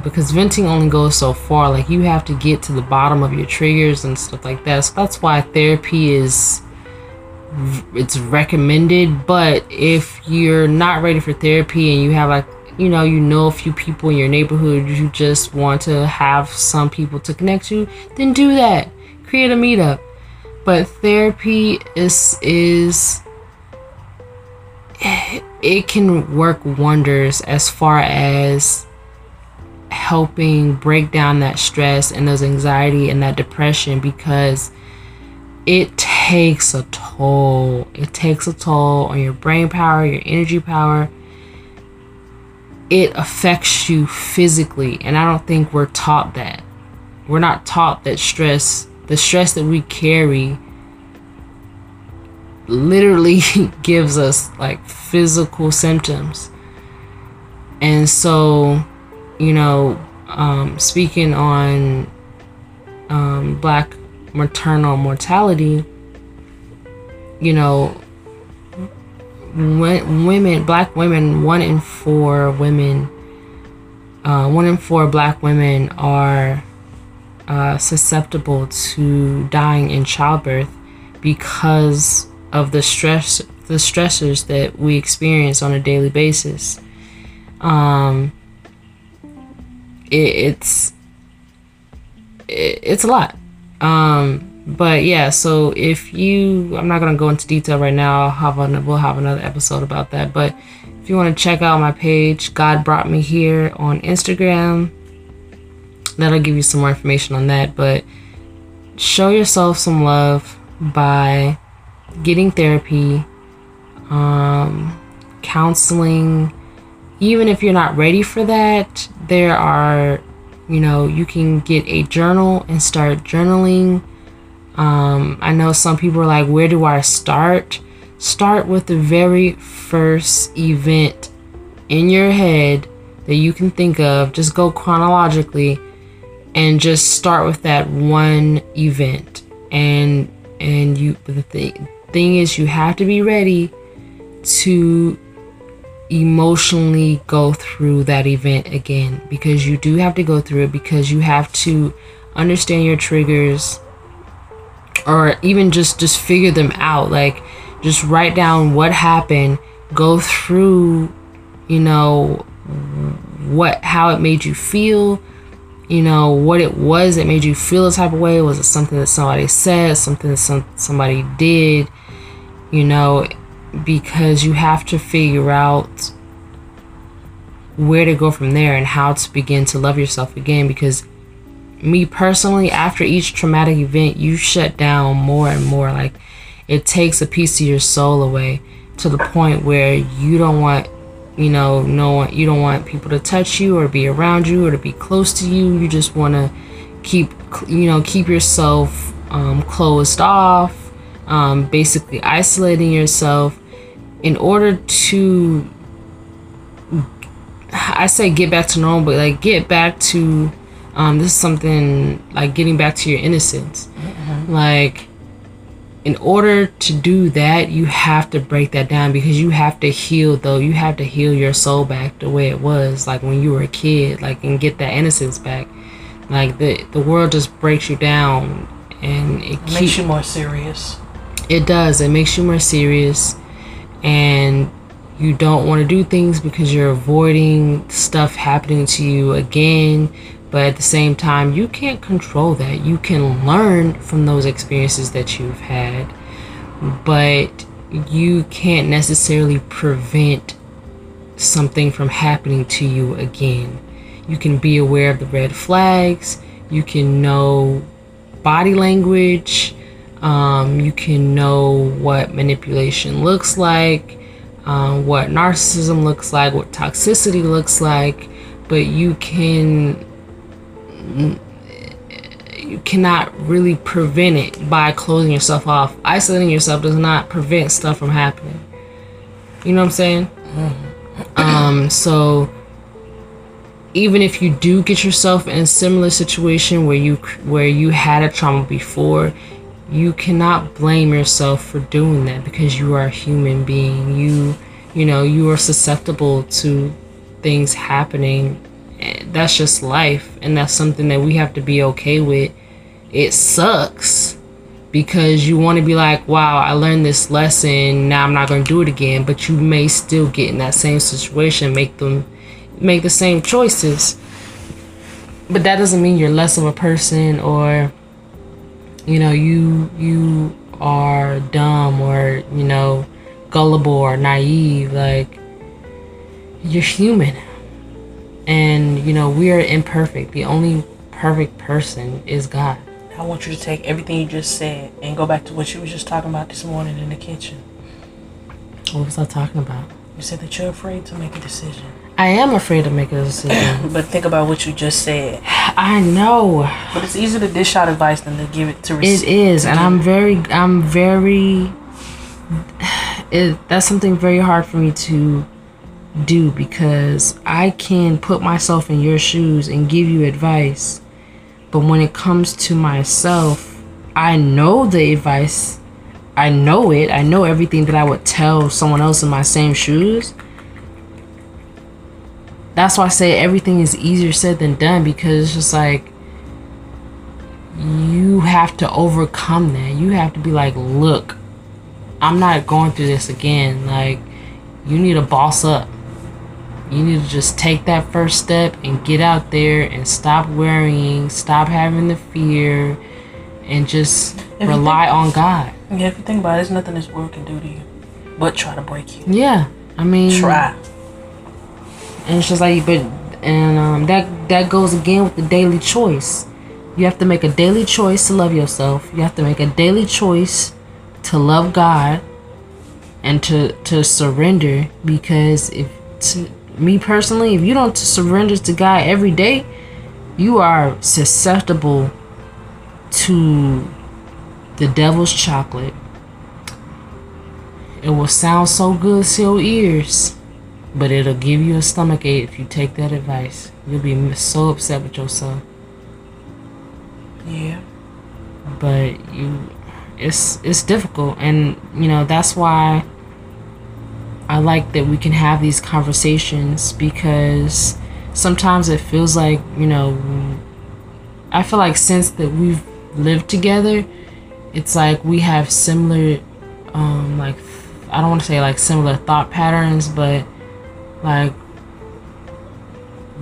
because venting only goes so far. Like, you have to get to the bottom of your triggers and stuff like that. So that's why therapy is... it's recommended. But if you're not ready for therapy and you have, like, you know a few people in your neighborhood, you just want to have some people to connect to, then do that. Create a meetup. But therapy is it can work wonders as far as helping break down that stress and those anxiety and that depression, because it takes a toll. It takes a toll on your brain power, your energy power. It affects you physically, and I don't think we're taught that. We're not taught that stress, the stress that we carry, literally gives us like physical symptoms. And so, you know, speaking on black maternal mortality, you know, black women, 1 in 4 women, 1 in 4 black women are susceptible to dying in childbirth because of the stressors that we experience on a daily basis. It's a lot. But yeah, so I'm not going to go into detail right now. We'll have another episode about that. But if you want to check out my page, God Brought Me Here on Instagram, that'll give you some more information on that. But show yourself some love by getting therapy, counseling. Even if you're not ready for that, there are... you know, you can get a journal and start journaling. I know some people are like, where do I start? Start with the very first event in your head that you can think of. Just go chronologically and just start with that one event. And the thing is, you have to be ready to emotionally go through that event again, because you do have to go through it, because you have to understand your triggers, or even just figure them out. Like, just write down what happened, go through, you know, how it made you feel, you know, what it was that made you feel a type of way. Was it something that somebody said, something that somebody did, you know? Because you have to figure out where to go from there and how to begin to love yourself again. Because me personally, after each traumatic event, you shut down more and more. Like, it takes a piece of your soul away, to the point where you don't want, you know, you don't want people to touch you or be around you or to be close to you. You just want to keep yourself closed off, basically isolating yourself in order to I say get back to normal, but like get back to this is something like getting back to your innocence. Mm-hmm. Like, in order to do that, you have to break that down, because you have to heal, though. You have to heal your soul back the way it was, like when you were a kid, like, and get that innocence back. Like, the world just breaks you down, and it makes you more serious. It does. It makes you more serious, and you don't want to do things because you're avoiding stuff happening to you again. But at the same time, you can't control that. You can learn from those experiences that you've had, but you can't necessarily prevent something from happening to you again. You can be aware of the red flags. You can know body language. You can know what manipulation looks like, what narcissism looks like, what toxicity looks like, but you cannot really prevent it by closing yourself off. Isolating yourself does not prevent stuff from happening. You know what I'm saying? Mm-hmm. So even if you do get yourself in a similar situation where you had a trauma before, you cannot blame yourself for doing that, because you are a human being. You know, you are susceptible to things happening. That's just life, and that's something that we have to be okay with. It sucks, because you want to be like, wow, I learned this lesson, now I'm not going to do it again, but you may still get in that same situation, make the same choices. But that doesn't mean you're less of a person, or, you know, you are dumb, or, you know, gullible or naive. Like, you're human. And, you know, we are imperfect. The only perfect person is God. I want you to take everything you just said and go back to what you were just talking about this morning in the kitchen. What was I talking about? You said that you're afraid to make a decision. I am afraid to make a decision. But think about what you just said. I know. But it's easier to dish out advice than to give it to receive. It is. And that's something very hard for me to do, because I can put myself in your shoes and give you advice, but when it comes to myself, I know the advice, I know everything that I would tell someone else in my same shoes. That's why I say everything is easier said than done, because it's just like, you have to overcome that. You have to be like, look, I'm not going through this again. Like, you need to boss up. You need to just take that first step and get out there and stop worrying, stop having the fear, and just rely on God. Yeah, if you think about it, there's nothing this world can do to you but try to break you. Yeah, I mean, try. And it's just like, that goes again with the daily choice. You have to make a daily choice to love yourself. You have to make a daily choice to love God and to surrender, because if you don't surrender to God every day, you are susceptible to the devil's chocolate. It will sound so good to your ears, but it'll give you a stomach ache if you take that advice. You'll be so upset with yourself. Yeah. But it's difficult, and, you know, that's why I like that we can have these conversations, because sometimes it feels like, you know, I feel like since that we've lived together, it's like we have similar, like, I don't want to say like similar thought patterns, but like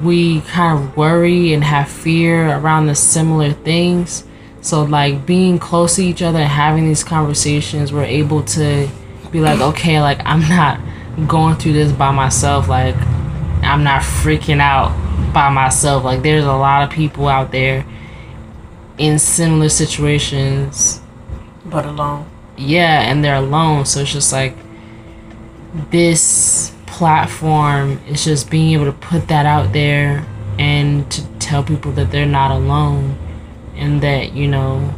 we kind of worry and have fear around the similar things. So, like, being close to each other and having these conversations, we're able to be like, okay, like, I'm not going through this by myself. Like, I'm not freaking out by myself. Like, there's a lot of people out there in similar situations. But alone. Yeah, and they're alone. So, it's just like, this platform is just being able to put that out there and to tell people that they're not alone. And that, you know,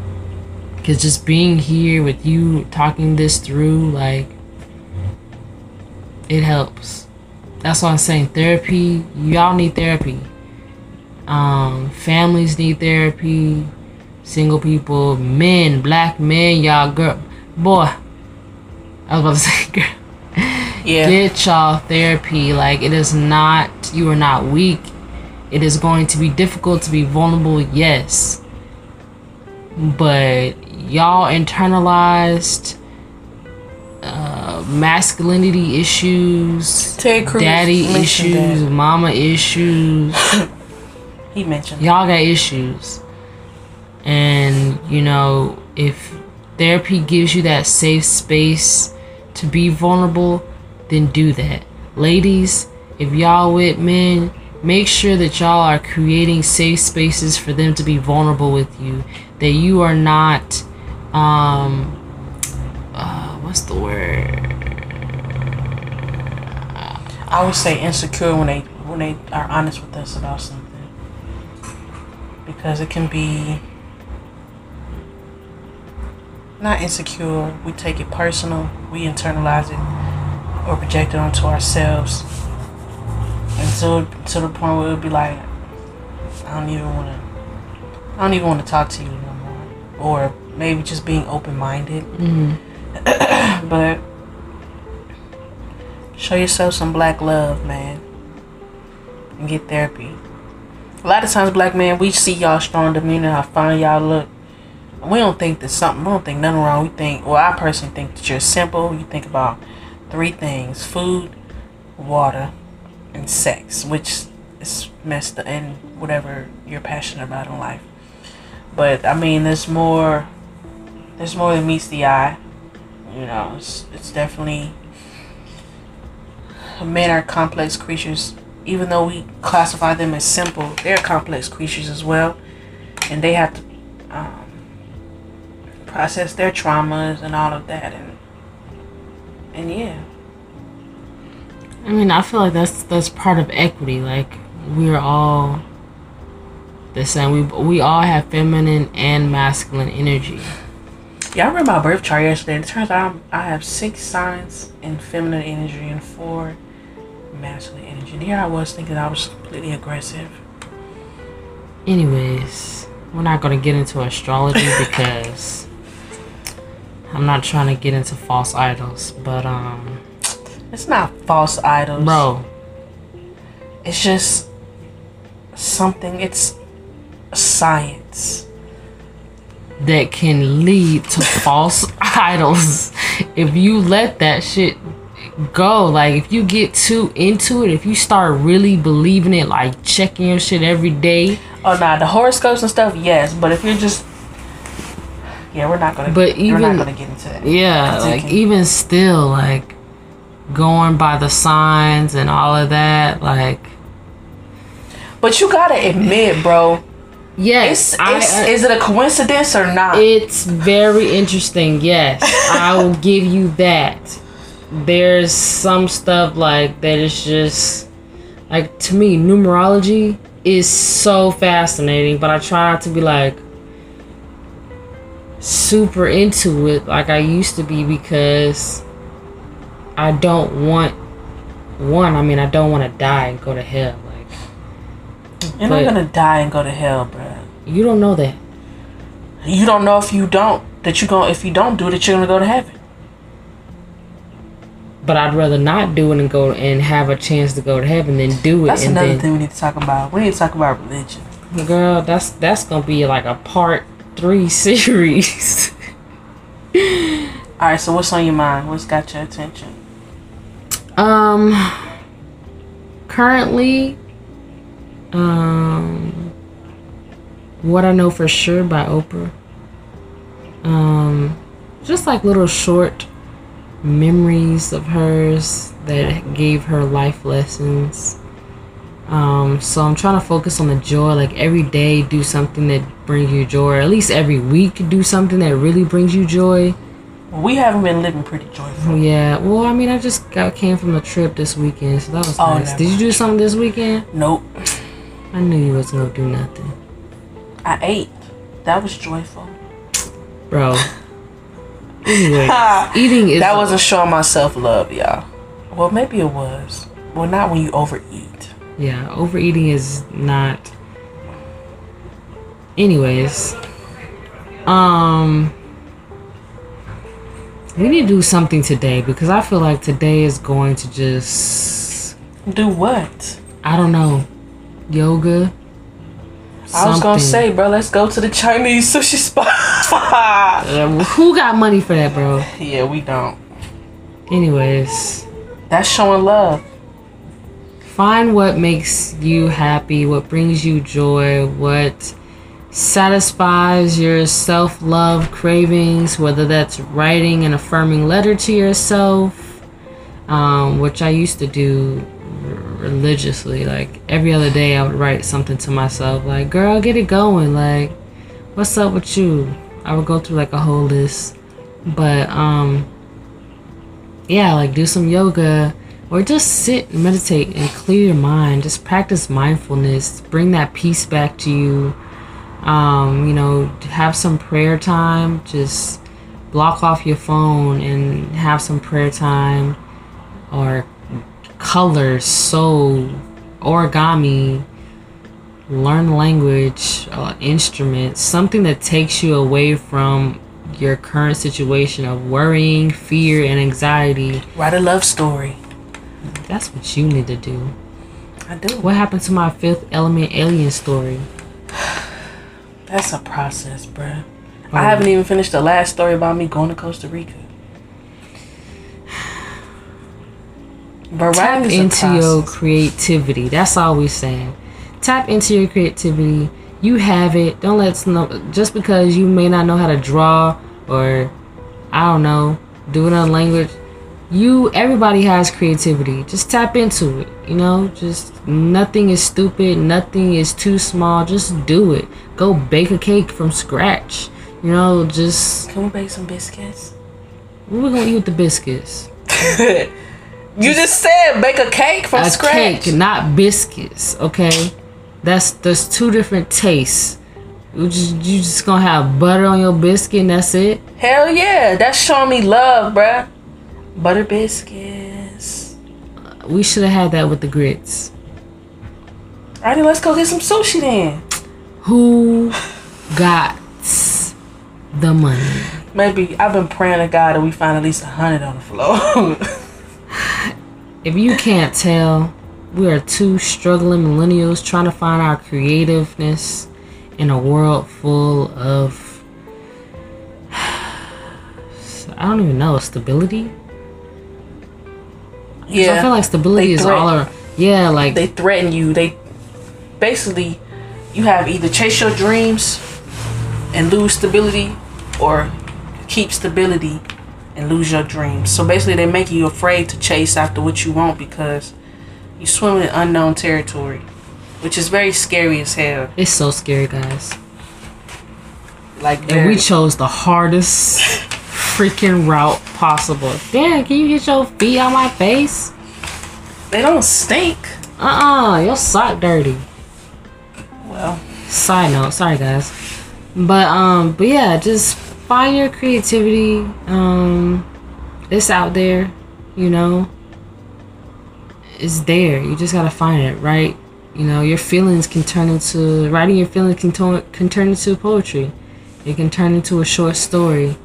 because just being here with you, talking this through, like, it helps. That's why I'm saying therapy. Y'all need therapy. Families need therapy. Single people, men, black men, y'all girl, boy. I was about to say girl. Yeah. Get y'all therapy. Like, it is not, you are not weak. It is going to be difficult to be vulnerable, yes. But y'all internalized masculinity issues, daddy issues, mama issues. He mentioned y'all got issues. And, you know, if therapy gives you that safe space to be vulnerable, then do that. Ladies, if y'all with men, make sure that y'all are creating safe spaces for them to be vulnerable with you. That you are not, what's the word? I would say insecure when they are honest with us about something. Because it can be not insecure, we take it personal, we internalize it or project it onto ourselves. Until to the point where it'll be like, I don't even want to talk to you no more, or maybe just being open-minded. Mm-hmm. But show yourself some black love, man, and get therapy. A lot of times, black men, we see y'all strong demeanor, how fine y'all look. We don't think there's something. We don't think nothing wrong. We think, well, I personally think that you're simple. You think about three things: food, water, and sex, which is messed up, and whatever you're passionate about in life. But I mean, there's more than meets the eye, you know. It's definitely, men are complex creatures. Even though we classify them as simple, they're complex creatures as well, and they have to process their traumas and all of that, and yeah, I mean, I feel like that's part of equity. Like, we're all the same. We all have feminine and masculine energy. Yeah, I read my birth chart yesterday. It turns out I have 6 signs in feminine energy and 4 masculine energy. And here I was thinking I was completely aggressive. Anyways, we're not going to get into astrology because I'm not trying to get into false idols. But, it's not false idols. Bro. It's just something, it's science. That can lead to false idols. If you let that shit go, like, if you get too into it, if you start really believing it, like checking your shit every day. Oh, nah, the horoscopes and stuff, yes. But if you're just, yeah, we're not gonna get into that. Yeah, like, even still, like, going by the signs and all of that, like, but you gotta admit, bro, yes, is it a coincidence or not? It's very interesting. Yes. I will give you that. There's some stuff like that is just like, to me, numerology is so fascinating, but I try not to be like super into it like I used to be, because I don't want I don't want to die and go to hell. Like, you're not gonna die and go to hell, bro. You don't know that. You don't know if you don't do that, you're gonna go to heaven. But I'd rather not do it and go and have a chance to go to heaven than do it. That's and another thing we need to talk about. We need to talk about religion, girl. That's gonna be like a part 3 series. All right. So what's on your mind? What's got your attention? Currently, What I Know for Sure by Oprah. Just like little short memories of hers that gave her life lessons. So I'm trying to focus on the joy. Like, every day, do something that brings you joy. Or at least every week, do something that really brings you joy. We haven't been living pretty joyful. Yeah. Well, I mean, I just came from a trip this weekend, so that was nice. Never. Did you do something this weekend? Nope. I knew you wasn't going to do nothing. I ate. That was joyful. Bro. Anyway, eating is... That wasn't showing my self-love, y'all. Well, maybe it was. Well, not when you overeat. Yeah, overeating is not. Anyways, we need to do something today because I feel like today is going to just do what? I don't know. Yoga. Something. I was gonna say, bro, let's go to the Chinese sushi spot. Who got money for that, bro? Yeah, we don't. Anyways, that's showing love. Find what makes you happy, what brings you joy, what satisfies your self-love cravings, whether that's writing an affirming letter to yourself, which I used to do religiously. Like every other day I would write something to myself, like, girl, get it going, like, what's up with you? I would go through like a whole list. But yeah, like do some yoga or just sit and meditate and clear your mind. Just practice mindfulness, bring that peace back to you. You know, have some prayer time. Just block off your phone and have some prayer time, or color, sew, origami, learn language, instruments, something that takes you away from your current situation of worrying, fear, and anxiety. Write a love story. That's what you need to do. I do. What happened to my Fifth Element alien story? That's a process, bruh. Oh. I haven't even finished the last story about me going to Costa Rica. But tap into your creativity. That's all we're saying. Tap into your creativity. You have it. Don't let snow. Just because you may not know how to draw or, I don't know, do another language. Everybody has creativity. Just tap into it. You know, just nothing is stupid. Nothing is too small. Just do it. Go bake a cake from scratch. You know, just. Can we bake some biscuits? What we gonna eat with the biscuits? You just said bake a cake from scratch. Cake, not biscuits, okay? There's two different tastes. You just gonna have butter on your biscuit and that's it? Hell yeah, that's showing me love, bruh. Butter biscuits. We should have had that with the grits. All right, let's go get some sushi then. Who got the money? Maybe I've been praying to God that we find at least 100 on the floor. If you can't tell, we are two struggling millennials trying to find our creativeness in a world full of, I don't even know, stability? Yeah. I feel like stability is all around. Yeah, like. They threaten you. They basically, you have either chase your dreams and lose stability, or keep stability and lose your dreams. So basically they make you afraid to chase after what you want because you swim in unknown territory, which is very scary as hell. It's so scary, guys. Like, and we chose the hardest freaking route possible. Damn, can you get your feet on my face? They don't stink. Your sock dirty. Well, side note, sorry guys, but yeah, just find your creativity. It's out there, you know. It's there. You just gotta find it, right? You know, your feelings can turn into writing. Your feelings can turn into poetry. It can turn into a short story.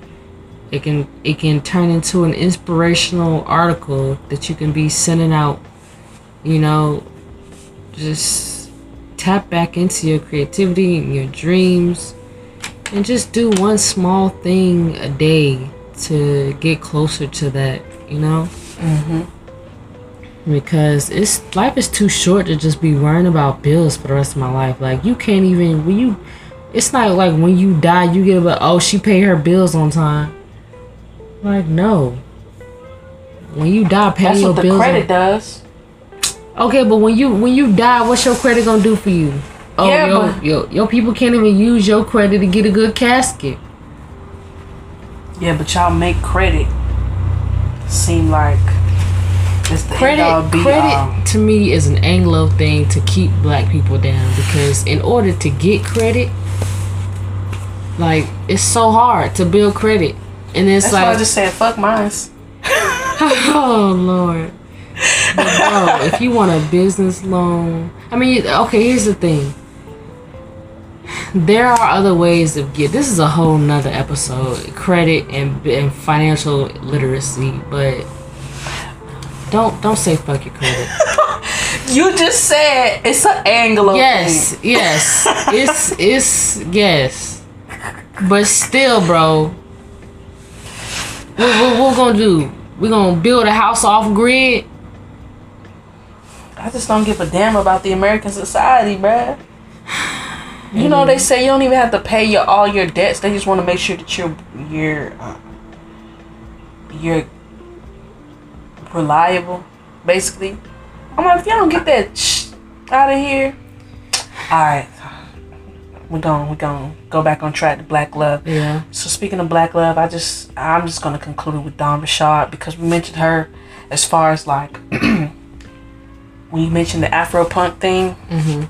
It can turn into an inspirational article that you can be sending out. You know, just tap back into your creativity and your dreams. And just do one small thing a day to get closer to that, you know? Mm-hmm. Because life is too short to just be worrying about bills for the rest of my life. Like, you can't even, it's not like when you die, you give a, oh, she paid her bills on time. Like, no. When you die, pay your bills. That's what the credit does. Okay, but when you die, what's your credit gonna do for you? Oh, yeah, yo, people can't even use your credit to get a good casket. Yeah, but y'all make credit seem like it's the end-all be-all. Credit, to me, is an Anglo thing to keep black people down, because in order to get credit, like, it's so hard to build credit. And it's that's like, why I just said, fuck mines. Oh, Lord. But, if you want a business loan, I mean, okay, here's the thing. There are other ways of get. This is a whole nother episode, credit and financial literacy. But don't say fuck your credit. You just said it's an Anglo. Yes, thing. Yes, it's yes. But still, bro, what we gonna do? We gonna build a house off grid? I just don't give a damn about the American society, bruh. You know, they say you don't even have to pay all your debts. They just want to make sure that you're reliable, basically. I'm like, if y'all don't get that out of here, all right, we're gonna go back on track to Black Love. Yeah. So speaking of Black Love, I'm just gonna conclude with Dawn Richard, because we mentioned her as far as like when you mentioned the Afropunk thing. Mm-hmm.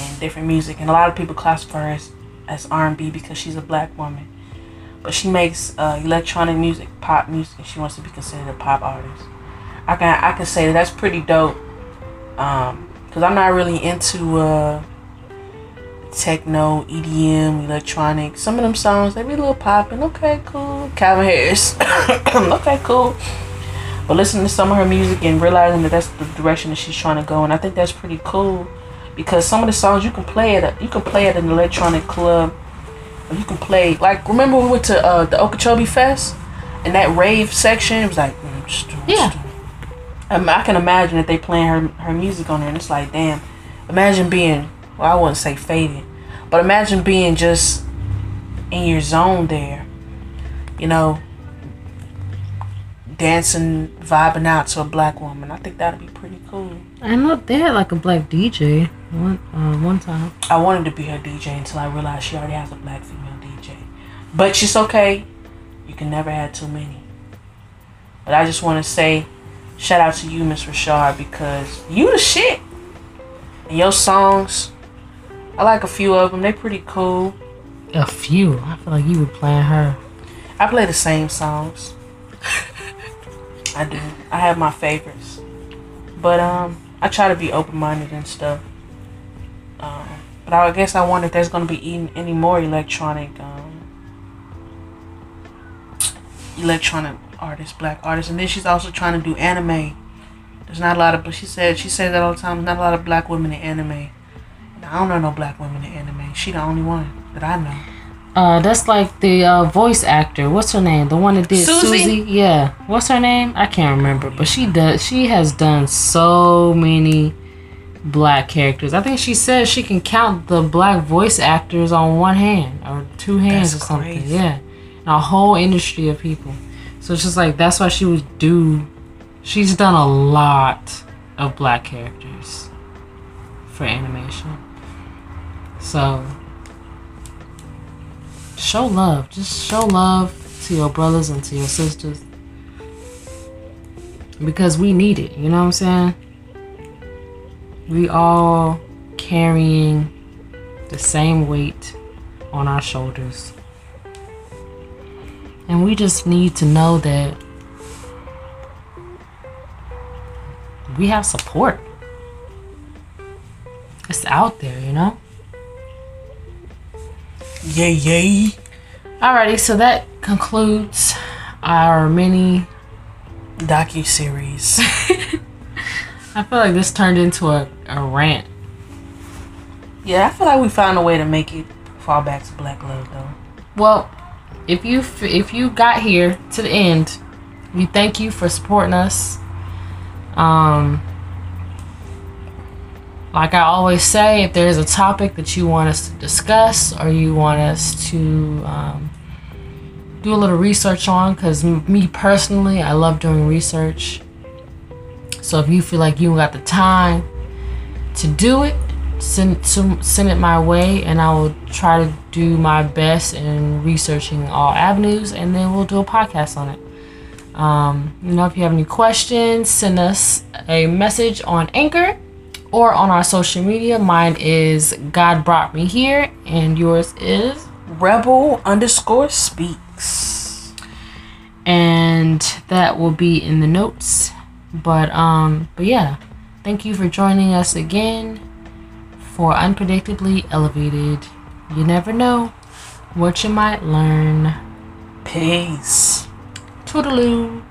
And different music, and a lot of people classify her as R&B because she's a black woman, but she makes electronic music, pop music, and she wants to be considered a pop artist. I can say that that's pretty dope, because I'm not really into techno, EDM, electronic. Some of them songs, they be a little popping. Okay, cool. Calvin Harris. Okay, cool. But listening to some of her music and realizing that that's the direction that she's trying to go, and I think that's pretty cool. Because some of the songs you can play at an electronic club, or you can play, like, remember we went to the Okeechobee Fest, and that rave section, it was like, yeah. I can imagine that they playing her music on there, and it's like, damn, imagine being, well, I wouldn't say faded, but imagine being just in your zone there, you know, dancing, vibing out to a black woman. I think that'd be pretty cool. I know they had like a black DJ one time. I wanted to be her DJ until I realized she already has a black female DJ. But she's okay. You can never have too many. But I just want to say, shout out to you, Miss Richard, because you the shit. And your songs, I like a few of them. They pretty cool. A few? I feel like you were playing her. I play the same songs. I do. I have my favorites. But I try to be open-minded and stuff. But I guess I wonder if there's going to be any more electronic artists, black artists. And then she's also trying to do anime. There's not a lot of, but she says that all the time, there's not a lot of black women in anime. And I don't know no black women in anime. She the only one that I know. That's like the voice actor. What's her name? The one that did Susie? Yeah. What's her name? I can't remember. But she has done so many black characters. I think she says she can count the black voice actors on one hand or two hands. That's or something. Crazy. Yeah. And a whole industry of people. So it's just like, that's why she's done a lot of black characters for animation. So show love. Just show love to your brothers and to your sisters, because we need it. You know what I'm saying? We all carrying the same weight on our shoulders, and we just need to know that we have support. It's out there, you know. Yay. Alrighty, so that concludes our mini docuseries. I feel like this turned into a rant. Yeah, I feel like we found a way to make it fall back to Black Love, though. Well, if you got here to the end, we thank you for supporting us. Like I always say, if there's a topic that you want us to discuss, or you want us to do a little research on, because me personally, I love doing research. So if you feel like you got the time to do it, send it my way, and I will try to do my best in researching all avenues, and then we'll do a podcast on it. You know, if you have any questions, send us a message on Anchor, or on our social media. Mine is God Brought Me Here, and yours is Rebel_Speaks. And that will be in the notes. But yeah, thank you for joining us again for Unpredictably Elevated. You never know what you might learn. Peace. Toodaloo.